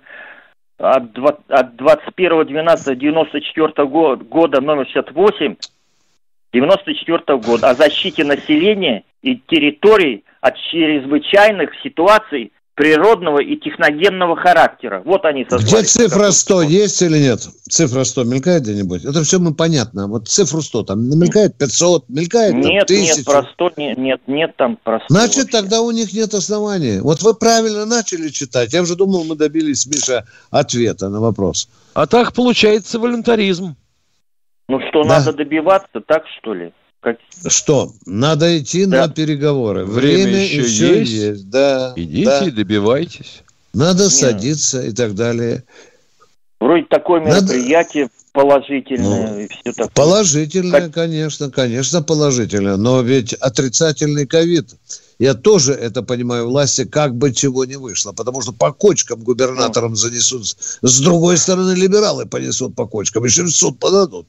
от 21.12.94 года номер 68 94 года о защите населения и территорий от чрезвычайных ситуаций природного и техногенного характера. Вот они создали. Где цифра 100 есть или нет? Цифра 100 мелькает где-нибудь? Это все мы понятно. Вот цифру 100 там мелькает, 500 мелькает, нет, там, 1000. Нет, про 100 нет там про 100. Значит, вообще тогда у них нет оснований. Вот вы правильно начали читать. Я уже думал, мы добились, Миша, ответа на вопрос. А так получается волюнтаризм. Ну что, да, надо добиваться, так что ли? Как... Что? Надо идти, да, на переговоры. Время еще есть. Да. Идите, да, и добивайтесь. Надо садиться и так далее. Вроде такое мероприятие положительное. Ну, и все такое. Положительное, как... конечно, положительное. Но ведь отрицательный ковид. Я тоже это понимаю, власти как бы чего не вышло. Потому что по кочкам губернаторам занесут. С другой стороны, либералы понесут по кочкам. Еще в суд подадут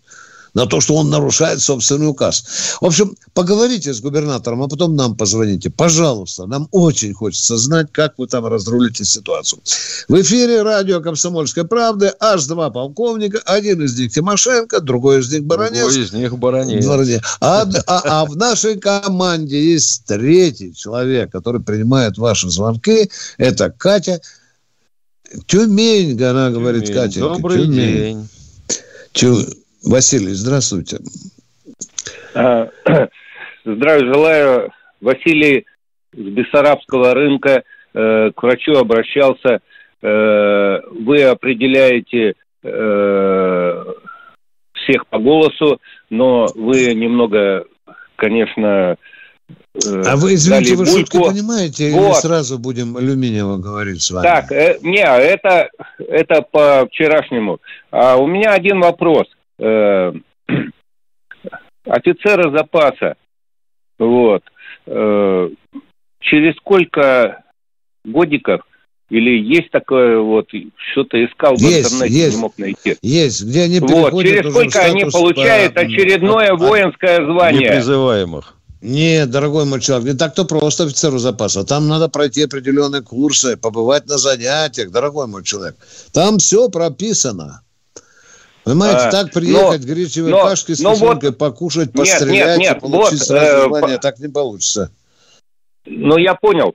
на то, что он нарушает собственный указ. В общем, поговорите с губернатором, а потом нам позвоните. Пожалуйста, нам очень хочется знать, как вы там разрулите ситуацию. В эфире радио «Комсомольская правда», аж два полковника. Один из них Тимошенко, другой из них Баранец. Другой из них Баранец. А в нашей команде есть третий человек, который принимает ваши звонки. Это Катя Тюмень, она говорит. Катя. Добрый день. Василий, здравствуйте. Здравия желаю. Василий с бессарабского рынка. К врачу обращался. Вы определяете всех по голосу, но вы немного, конечно... А вы, извините, вы шутку понимаете, вот, или сразу будем алюминиево говорить с вами? Так, это по-вчерашнему. А у меня один вопрос. Офицера запаса, вот, через сколько годиков, или есть такое, вот, что-то искал в интернете, не мог найти. Есть, где они переходят. Вот, через сколько они получают очередное воинское звание? Непризываемых. Нет, дорогой мой человек, не так-то просто офицеру запаса. Там надо пройти определенные курсы, побывать на занятиях, дорогой мой человек. Там все прописано. Понимаете, так приехать, гречевой кашки с кисленкой, вот, покушать, пострелять, нет, и получить вот, сражение, так не получится. Ну, я понял.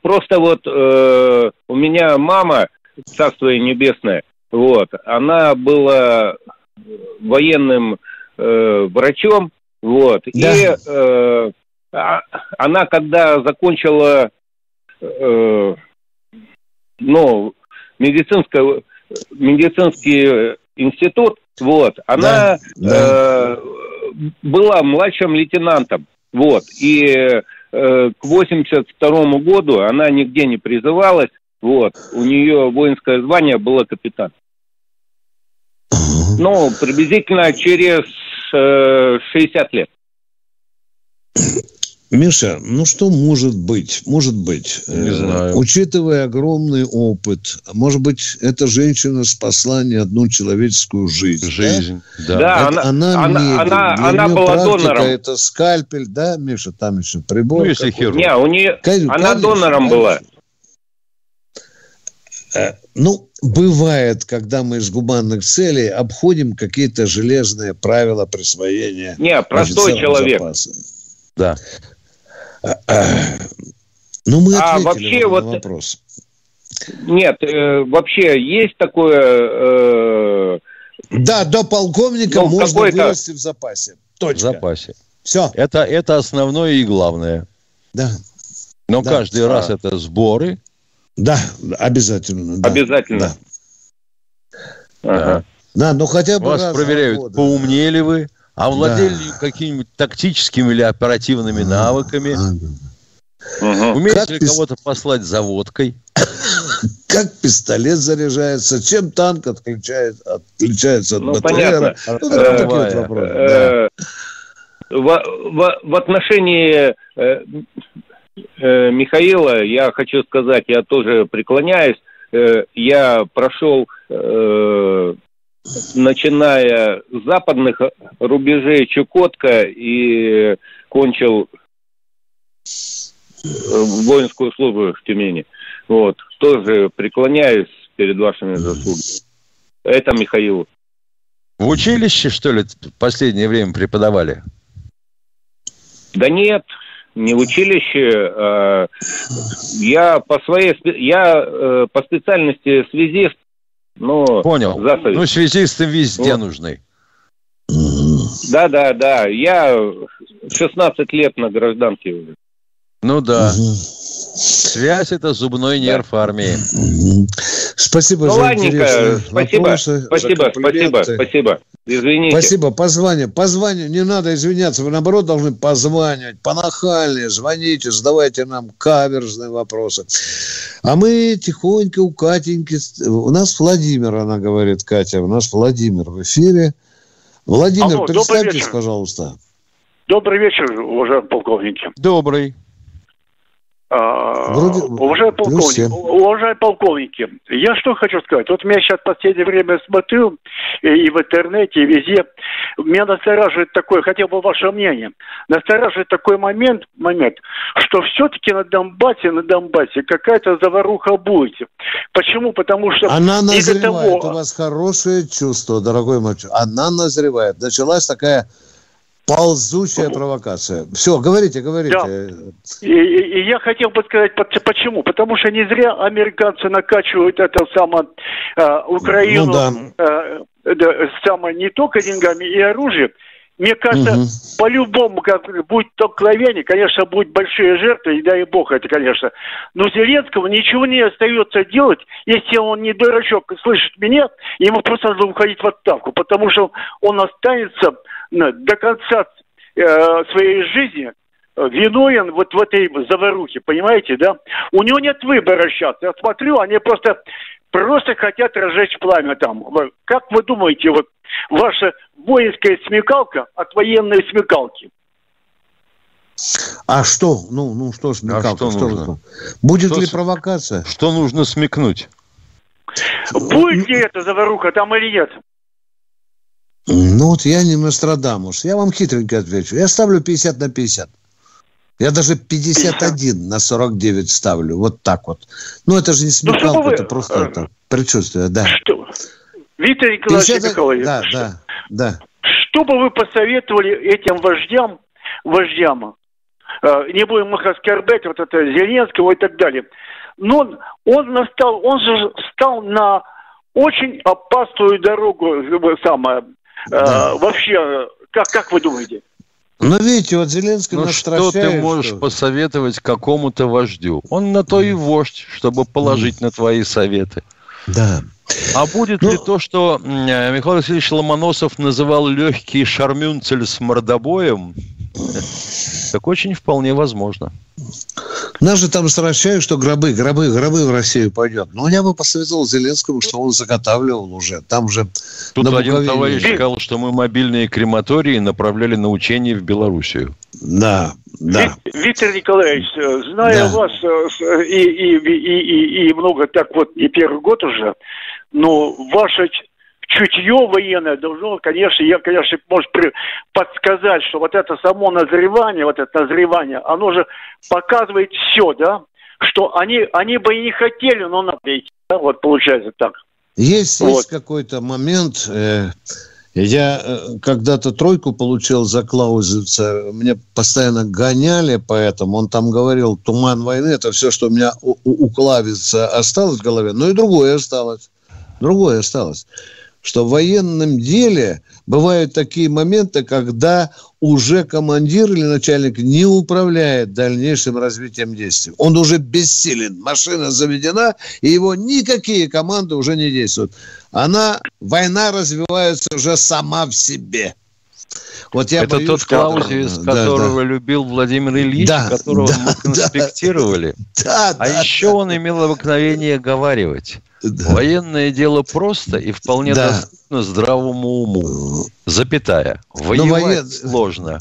Просто вот у меня мама, царство ей небесное, вот, она была военным врачом, вот, да, и она, когда закончила медицинский институт, вот, она была младшим лейтенантом, вот, и к 82-му году она нигде не призывалась, вот, у нее воинское звание было капитан. Ну, приблизительно через 60 лет. Миша, ну что может быть, не знаю. Учитывая огромный опыт, может быть, эта женщина спасла не одну человеческую жизнь. Да, да. Она была донором. Это скальпель, да, Миша, там еще прибор. Ну, если хирург. Не, у нее, она донором была. Ну, бывает, когда мы из гуманных целей обходим какие-то железные правила присвоения. Не, простой человек. Запаса. Да. Ну, мы ответили на вопрос. Нет, вообще есть такое... Да, до полковника можно вырасти в запасе. Точка. В запасе. Все. Это основное и главное. Да. Но да, каждый раз это сборы. Да, обязательно. Да. Обязательно. Да. Ага. Да, ну хотя бы вас проверяют, года, поумнели вы, овладели какими-нибудь тактическими или оперативными навыками. Умеете ли кого-то послать за водкой? как пистолет заряжается, чем танк отличается от БТРа. Ну, такие вот вопросы. В отношении Михаила я хочу сказать, я тоже преклоняюсь. Я прошел, начиная с западных рубежей Чукотка и кончил воинскую службу в Тюмени. Вот. Тоже преклоняюсь перед вашими заслугами. Это Михаил. В училище, что ли, в последнее время преподавали? Да нет, не в училище. Я по своей по специальности связист, но... Понял. Засовет. Ну, связисты везде вот нужны. Да. Я 16 лет на гражданке уже. Ну да. Угу. Связь — это зубной нерв армии. Спасибо за интересные вопросы. Спасибо. Извините. Спасибо. По званию. Не надо извиняться. Вы, наоборот, должны позванивать. Понахальнее. Звоните, задавайте нам каверзные вопросы. А мы тихонько у Катеньки. У нас Владимир, она говорит, Катя. У нас Владимир в эфире. Владимир, алло, представьтесь, пожалуйста. Добрый вечер, уважаемый полковник. Добрый. Уважаемые полковники, я что хочу сказать. Вот меня сейчас в последнее время смотрю и в интернете, и везде. Меня настораживает такое, хотел бы ваше мнение, настораживает такой момент, что все-таки на Донбассе какая-то заваруха будет. Почему? Потому что... Она назревает. У вас хорошее чувство, дорогой мальчик. Она назревает. Началась такая... ползучая провокация. Все, говорите. Да. И я хотел бы сказать, почему. Потому что не зря американцы накачивают Украину не только деньгами и оружием. Мне кажется, по-любому, как будет толкновение, конечно, будут большие жертвы, и дай бог это, конечно. Но Зеленскому ничего не остается делать, если он не дурачок слышит меня, ему просто надо уходить в отставку, потому что он останется до конца своей жизни виновен вот в этой заварухе, понимаете, да? У него нет выбора сейчас. Я смотрю, они просто хотят разжечь пламя там. Как вы думаете, вот ваша воинская смекалка от военной смекалки? А что? Ну что смекалка? А что нужно? Будет ли провокация? Что нужно смекнуть? Будет ли эта заваруха там или нет? Ну вот я не Нострадамус. Я вам хитренько отвечу. Я ставлю 50/50. Я даже 51/49 ставлю. Вот так вот. Ну это же не смекалка, это просто предчувствие. Да. Что? Виктор Николаевич, что бы вы посоветовали этим вождям? Не будем их оскорблять, вот это Зеленского и так далее. Но он же стал на очень опасную дорогу, вообще, как вы думаете? Ну, видите, вот Зеленский нас стращает. Что ты можешь посоветовать какому-то вождю? Он на то и вождь, чтобы положить на твои советы. Да. А будет ли то, что Михаил Васильевич Ломоносов называл легкий шармюнцель с мордобоем, так очень вполне возможно. Нас же там стращают, что гробы в Россию пойдет. Но я бы посоветовал Зеленскому, что он заготавливал уже. Там же тут один товарищ сказал, что мы мобильные крематории направляли на учения в Белоруссию. Да. Виктор Николаевич, зная вас и много так вот не первый год уже, но ваше чутье военное должно, конечно, может подсказать, что вот это само назревание, оно же показывает все, да, что они бы и не хотели, но надо идти, да, вот получается так. Есть какой-то момент, я когда-то тройку получил за Клаузевица, меня постоянно гоняли поэтому, он там говорил, туман войны, это все, что у меня у Клаузевица осталось в голове, но и другое осталось. Что в военном деле бывают такие моменты, когда уже командир или начальник не управляет дальнейшим развитием действий. Он уже бессилен, машина заведена, и его никакие команды уже не действуют. Война развивается уже сама в себе. Вот я это боюсь, тот Клаузевиц, которого любил Владимир Ильич, которого мы конспектировали. Еще он имел обыкновение говаривать. Военное дело просто и вполне доступно здравому уму. Воевать сложно.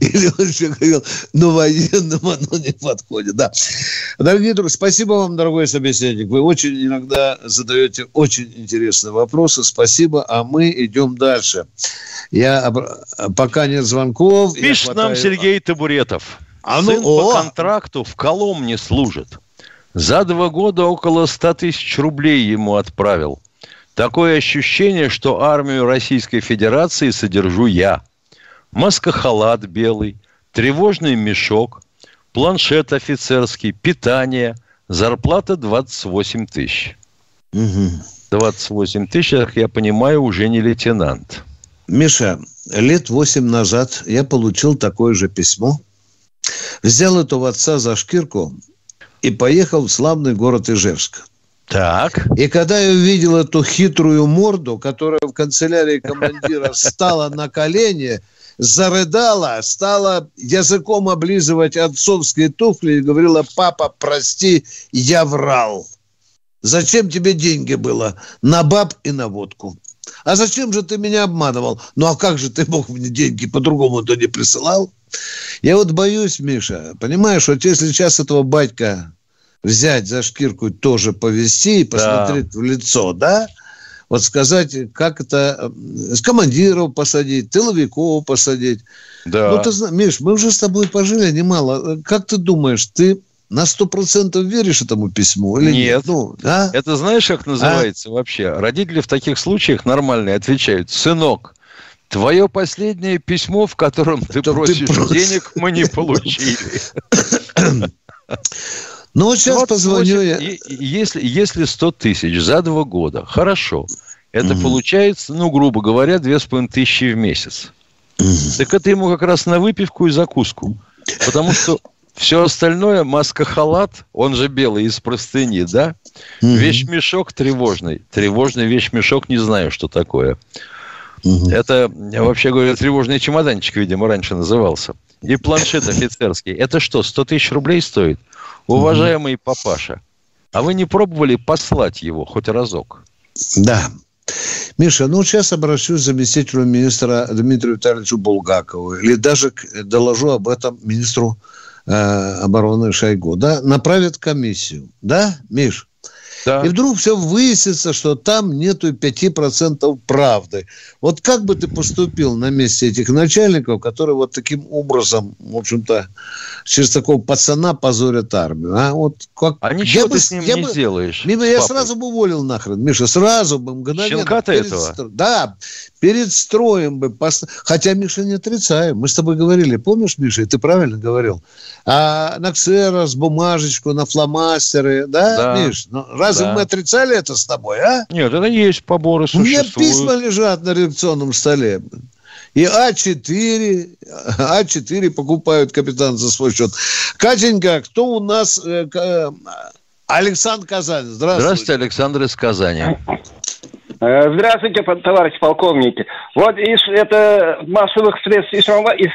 Или он еще говорил, но военным оно не подходит. Да. Дорогие друзья, спасибо вам, дорогой собеседник. Вы очень иногда задаете очень интересные вопросы. Спасибо, а мы идем дальше. Пока нет звонков. Пишет нам Сергей Табуретов. Сын по контракту в Коломне служит. За 2 года около 100 000 рублей ему отправил. Такое ощущение, что армию Российской Федерации содержу я. Маска-халат белый, тревожный мешок, планшет офицерский, питание, зарплата 28 000. 28 000, как я понимаю, уже не лейтенант. Миша, лет 8 назад я получил такое же письмо. Взял этого отца за шкирку и поехал в славный город Ижевск. Так. И когда я увидел эту хитрую морду, которая в канцелярии командира встала на колени, зарыдала, стала языком облизывать отцовские туфли и говорила: папа, прости, я врал. Зачем тебе деньги было? На баб и на водку. А зачем же ты меня обманывал? Ну, а как же ты мог мне деньги по-другому-то не присылал? Я вот боюсь, Миша, понимаешь, вот если сейчас этого батька взять за шкирку, тоже повести и посмотреть в лицо, да? Вот сказать, как это... Командиров посадить, тыловиков посадить. Да. Ну, ты знаешь, Миш, мы уже с тобой пожили немало. Как ты думаешь, ты на 100% веришь этому письму или нет? Ну, а? Это знаешь, как называется вообще? Родители в таких случаях нормальные отвечают: сынок, твое последнее письмо, в котором ты просишь денег, мы не получили. Ну, вот сейчас позвоню я. Если 100 000 за 2 года, хорошо. Это получается, ну, грубо говоря, 2500 в месяц. Так это ему как раз на выпивку и закуску. Потому что все остальное, маска-халат, он же белый из простыни, да? Вещмешок тревожный. Тревожный вещмешок, не знаю, что такое. Это, вообще говоря, тревожный чемоданчик, видимо, раньше назывался. И планшет офицерский. Это что, 100 000 рублей стоит? Уважаемый папаша, а вы не пробовали послать его хоть разок? Да. Миша, ну сейчас обращусь к заместителю министра Дмитрию Витальевичу Булгакову. Или даже доложу об этом министру обороны Шойгу. Да? Направят комиссию. Да, Миш? Да. И вдруг все выяснится, что там нету 5% правды. Вот как бы ты поступил на месте этих начальников, которые вот таким образом, в общем-то, через такого пацана позорят армию? А, вот как... а ничего ты с ним не сделаешь. Я сразу бы уволил нахрен, Миша, сразу бы мгновенно. Щенка-то этого. Да, перед строем бы. Хотя, Миша, не отрицаю. Мы с тобой говорили, помнишь, Миша, и ты правильно говорил, на ксерокс, бумажечку, на фломастеры, да, Миш? Ну, мы отрицали это с тобой, а? Нет, это есть, поборы существуют. У меня письма лежат на редакционном столе. И А4 покупают капитан за свой счет. Катенька, кто у нас? Александр Казань. Здравствуйте. Здравствуйте, Александр из Казани. Здравствуйте, товарищи полковники. Вот из массовых средств, из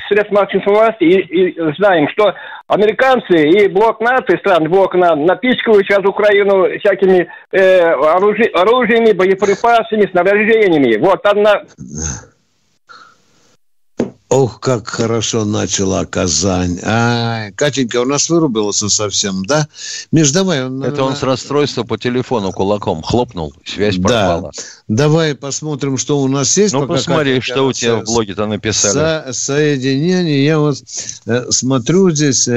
средств массовой информации знаем, что американцы и блок НАТО, страны блока НАТО, напичкают сейчас Украину всякими оружиями, боеприпасами, снаряжениями. Вот она... Ох, как хорошо начала Казань. Катенька, у нас вырубилась совсем, да? Миш, давай. Это он с расстройства по телефону кулаком хлопнул, связь пропала. Давай посмотрим, что у нас есть. Ну, посмотри, Катенька, что у тебя в блоге-то написали. Соединение. Я вот смотрю здесь,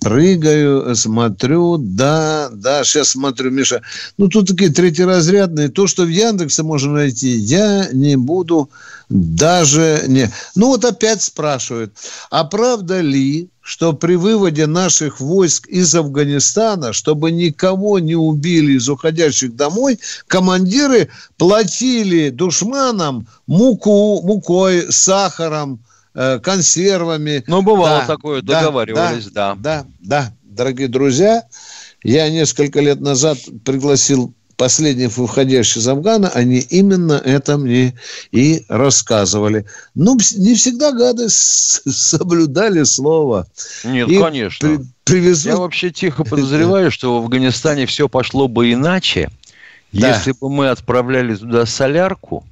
прыгаю, смотрю, да, сейчас смотрю, Миша. Ну, тут такие третьеразрядные. То, что в Яндексе можно найти, я не буду даже не... Ну, вот опять спрашивают, а правда ли, что при выводе наших войск из Афганистана, чтобы никого не убили из уходящих домой, командиры платили душманам мукой, сахаром, консервами? Ну, бывало такое, договаривались, да. Дорогие друзья, я несколько лет назад пригласил последних выходящих из Афгана, они именно это мне и рассказывали. Ну, не всегда гады соблюдали слово. Нет, и конечно. Привезли... Я вообще тихо подозреваю, что в Афганистане все пошло бы иначе, да, если бы мы отправляли туда солярку,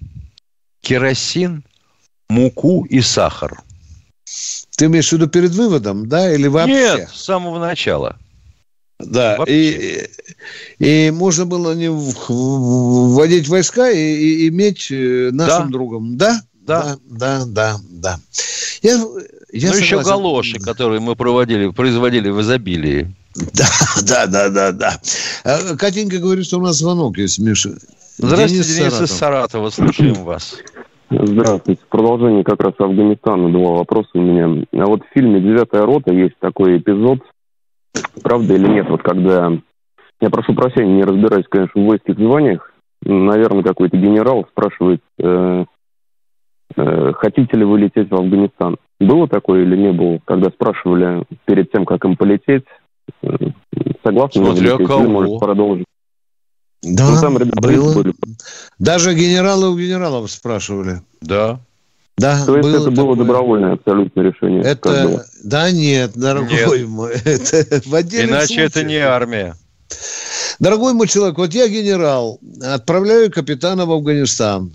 керосин, муку и сахар. Ты имеешь в виду перед выводом, да, или вообще? Нет, с самого начала. Да, и можно было не вводить войска и иметь нашим, да, другом, да? Да, да, да, да. Я ну, еще галоши, которые мы производили в изобилии. Да, да, да, да, да. Катенька говорит, что у нас звонок есть, Миша. Здравствуйте, Денис из Саратова, слушаем вас. Здравствуйте. В продолжение как раз Афганистана два вопроса у меня. А вот в фильме «Девятая рота» есть такой эпизод, правда или нет, вот когда... Я прошу прощения, не разбираюсь, конечно, в воинских званиях. Наверное, какой-то генерал спрашивает, хотите ли вы лететь в Афганистан. Было такое или не было? Когда спрашивали перед тем, как им полететь, согласны ли лететь, или может продолжить? Да, ну, там было. Были. Даже генералы у генералов спрашивали. Да. Да, то есть было это такое... было добровольное абсолютно решение? Это... Да нет, дорогой нет. мой. Это в иначе случае. Это не армия. Дорогой мой человек, вот я генерал, отправляю капитана в Афганистан.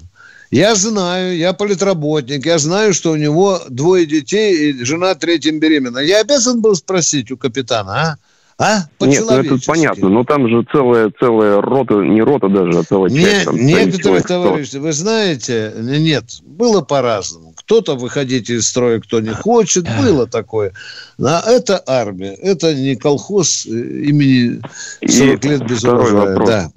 Я знаю, я политработник, я знаю, что у него 2 детей и жена 3-м беременна. Я обязан был спросить у капитана, а? Нет, ну это понятно, но там же целая рота, не рота даже, а целая часть. Там, некоторые товарищи, вы знаете, нет, было по-разному. Кто-то выходить из строя, кто не хочет, было такое. А это армия, это не колхоз имени 40 лет без урожая.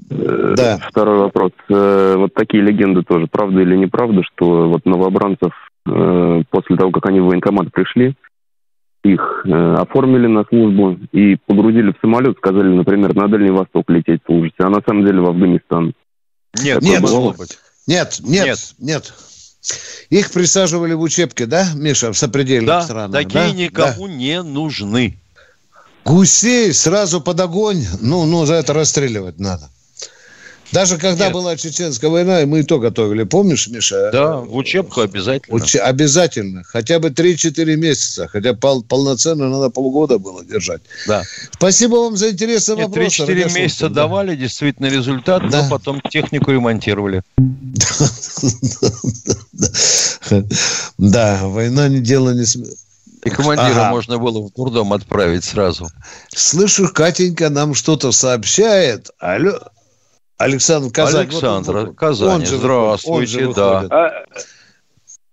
Второй вопрос. Вот такие легенды тоже, правда или неправда, что вот новобранцев после того, как они в военкомат пришли, их оформили на службу и погрузили в самолет, сказали, например, на Дальний Восток лететь служить, а на самом деле в Афганистан. Нет, нет, нет. Их присаживали в учебке, да, Миша, в сопредельных странах? Такие никому не нужны. Гусей сразу под огонь, ну за это расстреливать надо. Даже когда была Чеченская война, и мы и то готовили. Помнишь, Миша? Да, в учебку обязательно. Обязательно. Хотя бы 3-4 месяца. Хотя полноценно надо полгода было держать. Да. Спасибо вам за интересный вопрос. 3-4 месяца давали, действительно, результат, но потом технику ремонтировали. Да, война не дело не... И командира можно было в дурдом отправить сразу. Слышу, Катенька нам что-то сообщает. Алло. Александр Казань. Александр Казань, здравствуйте,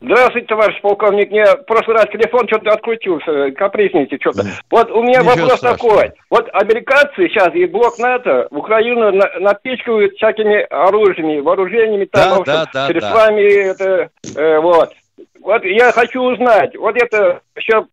Здравствуйте, товарищ полковник. Мне в прошлый раз телефон что-то отключился, капризничайте что-то. Вот у меня вопрос такой. Вот американцы сейчас и блок НАТО в Украину напичкают всякими оружиями, вооружениями, там, средствами. Вот я хочу узнать, вот это все...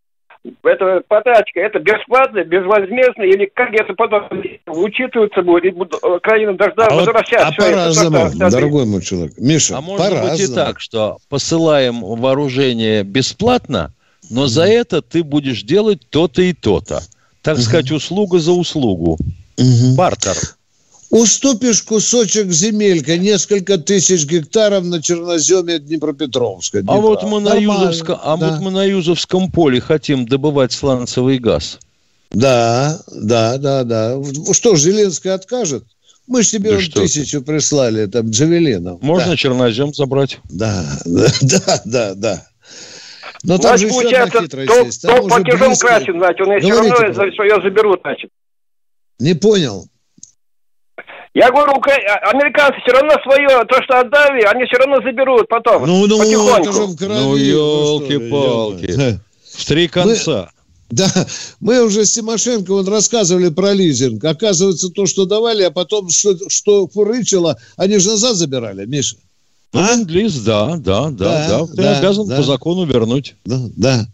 Это подачка, это бесплатно, безвозмездно, или как это потом учитываться будет, Украина должна возвращаться. А по-разному, дорогой мой человек. Миша, может быть и так, что посылаем вооружение бесплатно, но за это ты будешь делать то-то и то-то. Так сказать, услуга за услугу. Бартер. Уступишь кусочек земелька, несколько тысяч гектаров на черноземе Днепропетровска. А вот мы на Юзовском поле хотим добывать сланцевый газ. Да. Что ж, Зеленский откажет? Мы ж тебе 1000 прислали, там, джавелинов. Можно чернозем забрать. Да. Но там же еще одна хитрость. Долг платежом красен, значит. Он все равно ее заберут, значит. Не понял. Я говорю, американцы все равно свое, то, что отдали, они все равно заберут потом, потихоньку. Это же в крови, елки-палки. В 3 конца. Мы уже с Тимошенко рассказывали про лизинг. Оказывается, то, что давали, а потом, что фурычило, они же назад забирали, Миша. Лиз, да. Ты обязан по закону вернуть. Да.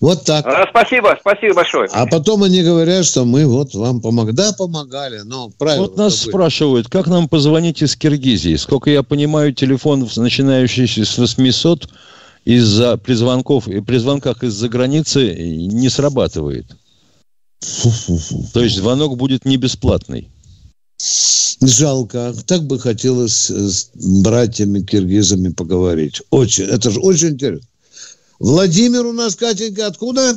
Вот так. Спасибо большое. А потом они говорят, что мы вот вам помогли. Да, помогали, но правильно. Вот нас спрашивают, как нам позвонить из Киргизии? Сколько я понимаю, телефон, начинающийся с 800, из-за при звонках из-за границы не срабатывает. То есть звонок будет не бесплатный. Жалко. Так бы хотелось с братьями-киргизами поговорить. Очень. Это же очень интересно. Владимир у нас, Катенька, откуда?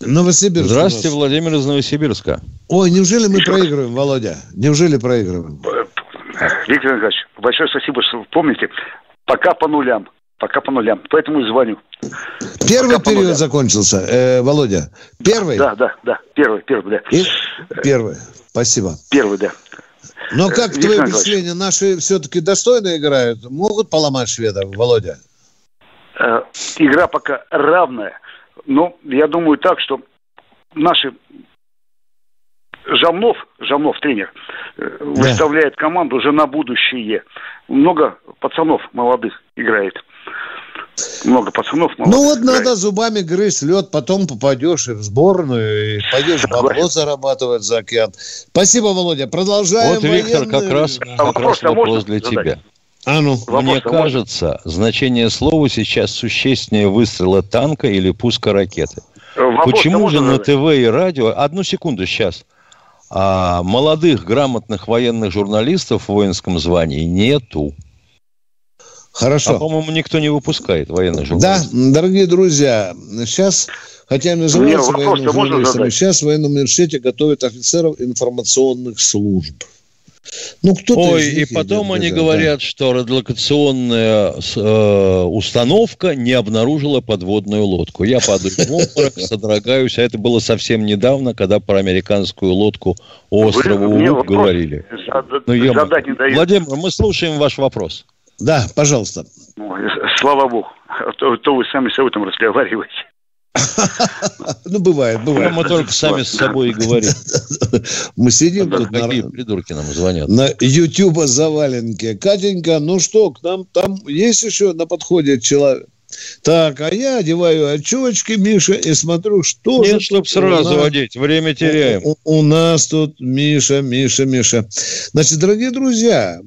Новосибирск. Здравствуйте, Владимир из Новосибирска. Ой, неужели мы проигрываем, Володя? Неужели проигрываем? Виктор Николаевич, большое спасибо, что вы помните. Пока по нулям. Пока по нулям. Поэтому и звоню. Первый пока период закончился, Володя. Первый? Да. Первый, да. Первый. Спасибо. Первый, да. Но как твои впечатления? Наши все-таки достойно играют? Могут поломать шведов, Володя? Игра пока равная. Но я думаю так, что наши... Жамнов, тренер, выставляет команду уже на будущее. Много пацанов молодых играет. Ну вот играет. Надо зубами грызть лед, потом попадешь и в сборную, и пойдешь бабло зарабатывать за океан. Спасибо, Володя. Продолжаем. Вот, Виктор, вопрос для тебя. Мне кажется, можно? Значение слова сейчас существеннее выстрела танка или пуска ракеты. Почему же на ТВ и радио... Одну секунду сейчас. Молодых, грамотных военных журналистов в воинском звании нету. Хорошо. По-моему, никто не выпускает военных журналистов. Да, дорогие друзья, сейчас, хотя я назывался военными журналистами, сейчас в военном университете готовят офицеров информационных служб. Говорят, что радиолокационная установка не обнаружила подводную лодку. Я падаю в обморок, содрогаюсь. А это было совсем недавно, когда про американскую лодку у острова Урут говорили. Владимир, мы слушаем ваш вопрос. Да, пожалуйста. Слава богу, то вы сами с собой там разговариваете. Бывает. Мы только сами с собой и говорим. Мы сидим тут. Какие придурки нам звонят. На Ютуба заваленке. Катенька, ну что, к нам там есть еще на подходе человек? Так, а я одеваю очечки, Миша, и смотрю, что... Нет, чтобы сразу одеть, время теряем. У нас тут Миша. Значит, дорогие друзья,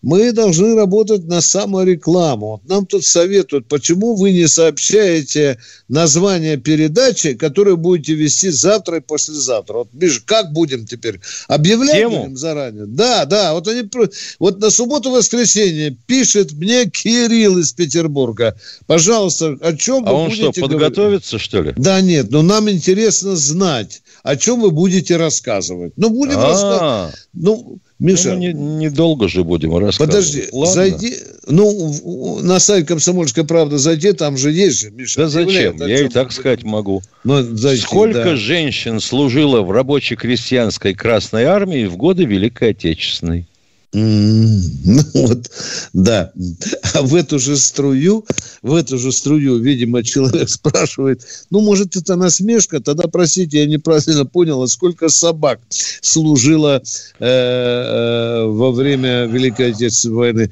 мы должны работать на саморекламу. Нам тут советуют, почему вы не сообщаете название передачи, которую будете вести завтра и послезавтра. Вот, Миша, как будем теперь? Объявлять будем заранее? Да, вот они... Вот на субботу-воскресенье пишет мне Кирилл из Петербурга. Пожалуйста, о чем вы будете говорить? А он что, подготовится, что ли? Да нет, но нам интересно знать, о чем вы будете рассказывать. Будем рассказывать. Миша... недолго же будем рассказывать. Подожди, ладно? Зайди... на сайт «Комсомольская правда» зайди, там же есть же, Миша. Да зачем? Я и так сказать могу. Сколько женщин служило в рабоче-крестьянской Красной Армии в годы Великой Отечественной? Да. А в эту же струю, видимо, человек спрашивает, может, это насмешка? Тогда, простите, я неправильно понял, а сколько собак служило во время Великой Отечественной войны?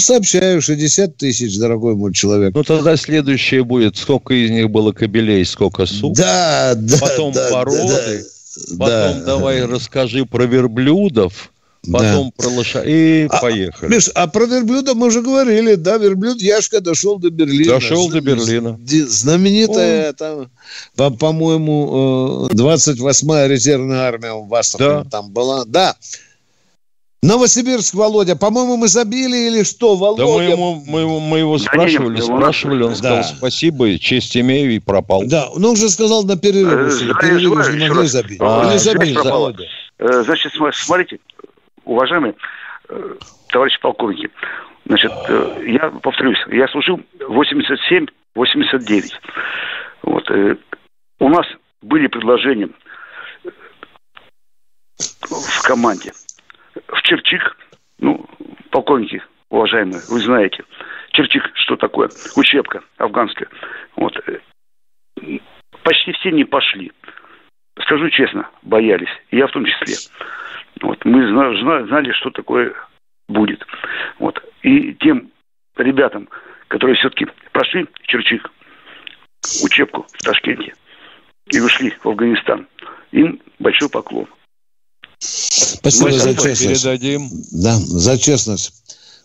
Сообщаю, 60 тысяч, дорогой мой человек. Тогда следующее будет, сколько из них было кобелей, сколько сук. Да. Потом породы. Потом давай расскажи про верблюдов. Потом про лошадей и поехали. Миш, про верблюда мы уже говорили. Да, верблюд Яшка дошел до Берлина. Знаменитая, по-моему, 28-я резервная армия в Астрахани там была. Да. Новосибирск, Володя. По-моему, мы забили или что, Володя? Да мы его спрашивали. Он сказал спасибо, и честь имею, и пропал. Да, он же сказал на перерыве. Перерывы не могли забить. Не забили, Володя. Значит, смотрите. Уважаемые товарищи полковники, значит, я повторюсь, я служил 87-89. Вот, у нас были предложения в команде. В Чирчик, полковники, уважаемые, вы знаете, Чирчик, что такое? Учебка афганская. Вот, почти все не пошли. Скажу честно, боялись. Я в том числе. Вот, мы знали, что такое будет. Вот. И тем ребятам, которые все-таки прошли Чирчик, учебку в Ташкенте и ушли в Афганистан, им большой поклон. Спасибо за честность. Передадим. Да, за честность.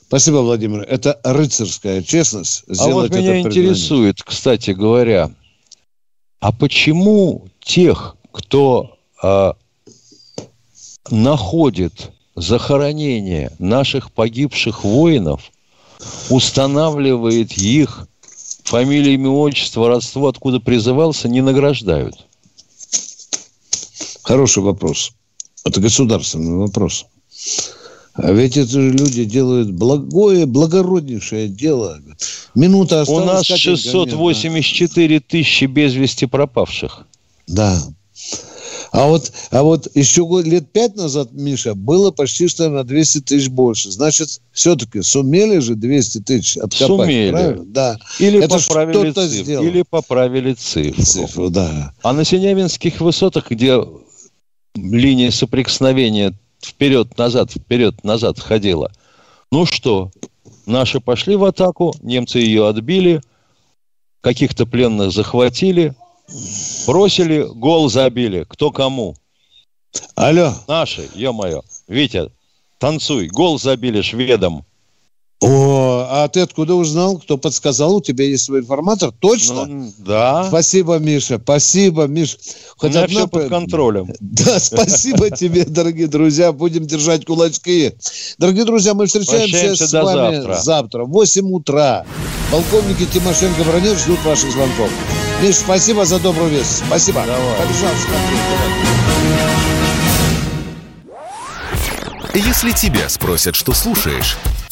Спасибо, Владимир. Это рыцарская честность. Меня интересует, кстати говоря, а почему тех, кто... находит захоронение наших погибших воинов, устанавливает их фамилии, имя, отчество, родство, откуда призывался, не награждают. Хороший вопрос. Это государственный вопрос. А ведь эти же люди делают благое, благороднейшее дело. Минута осталась. У нас 684 тысячи без вести пропавших. Да. А вот еще лет 5 назад, Миша, было почти что на 200 тысяч больше. Значит, все-таки сумели же 200 тысяч откопать. Сумели. Правильно? Да. Или поправили цифру. Да. А на Синявинских высотах, где линия соприкосновения вперед-назад ходила, ну что, наши пошли в атаку, немцы ее отбили, каких-то пленных захватили, бросили, гол забили. Кто кому? Алло. Наши, ё-моё. Витя, танцуй. Гол забили шведам. О, а ты откуда узнал? Кто подсказал? У тебя есть свой информатор? Точно? Ну, да. Спасибо, Миша. Хоть у меня все под контролем. Да, спасибо тебе, дорогие друзья. Будем держать кулачки. Дорогие друзья, мы встречаемся с вами завтра. 8 утра. Полковники Тимошенко, Баранец ждут ваших звонков. Миш, спасибо за добрую весть. Спасибо. Давай. Побежал, смотри. Если тебя спросят, что слушаешь,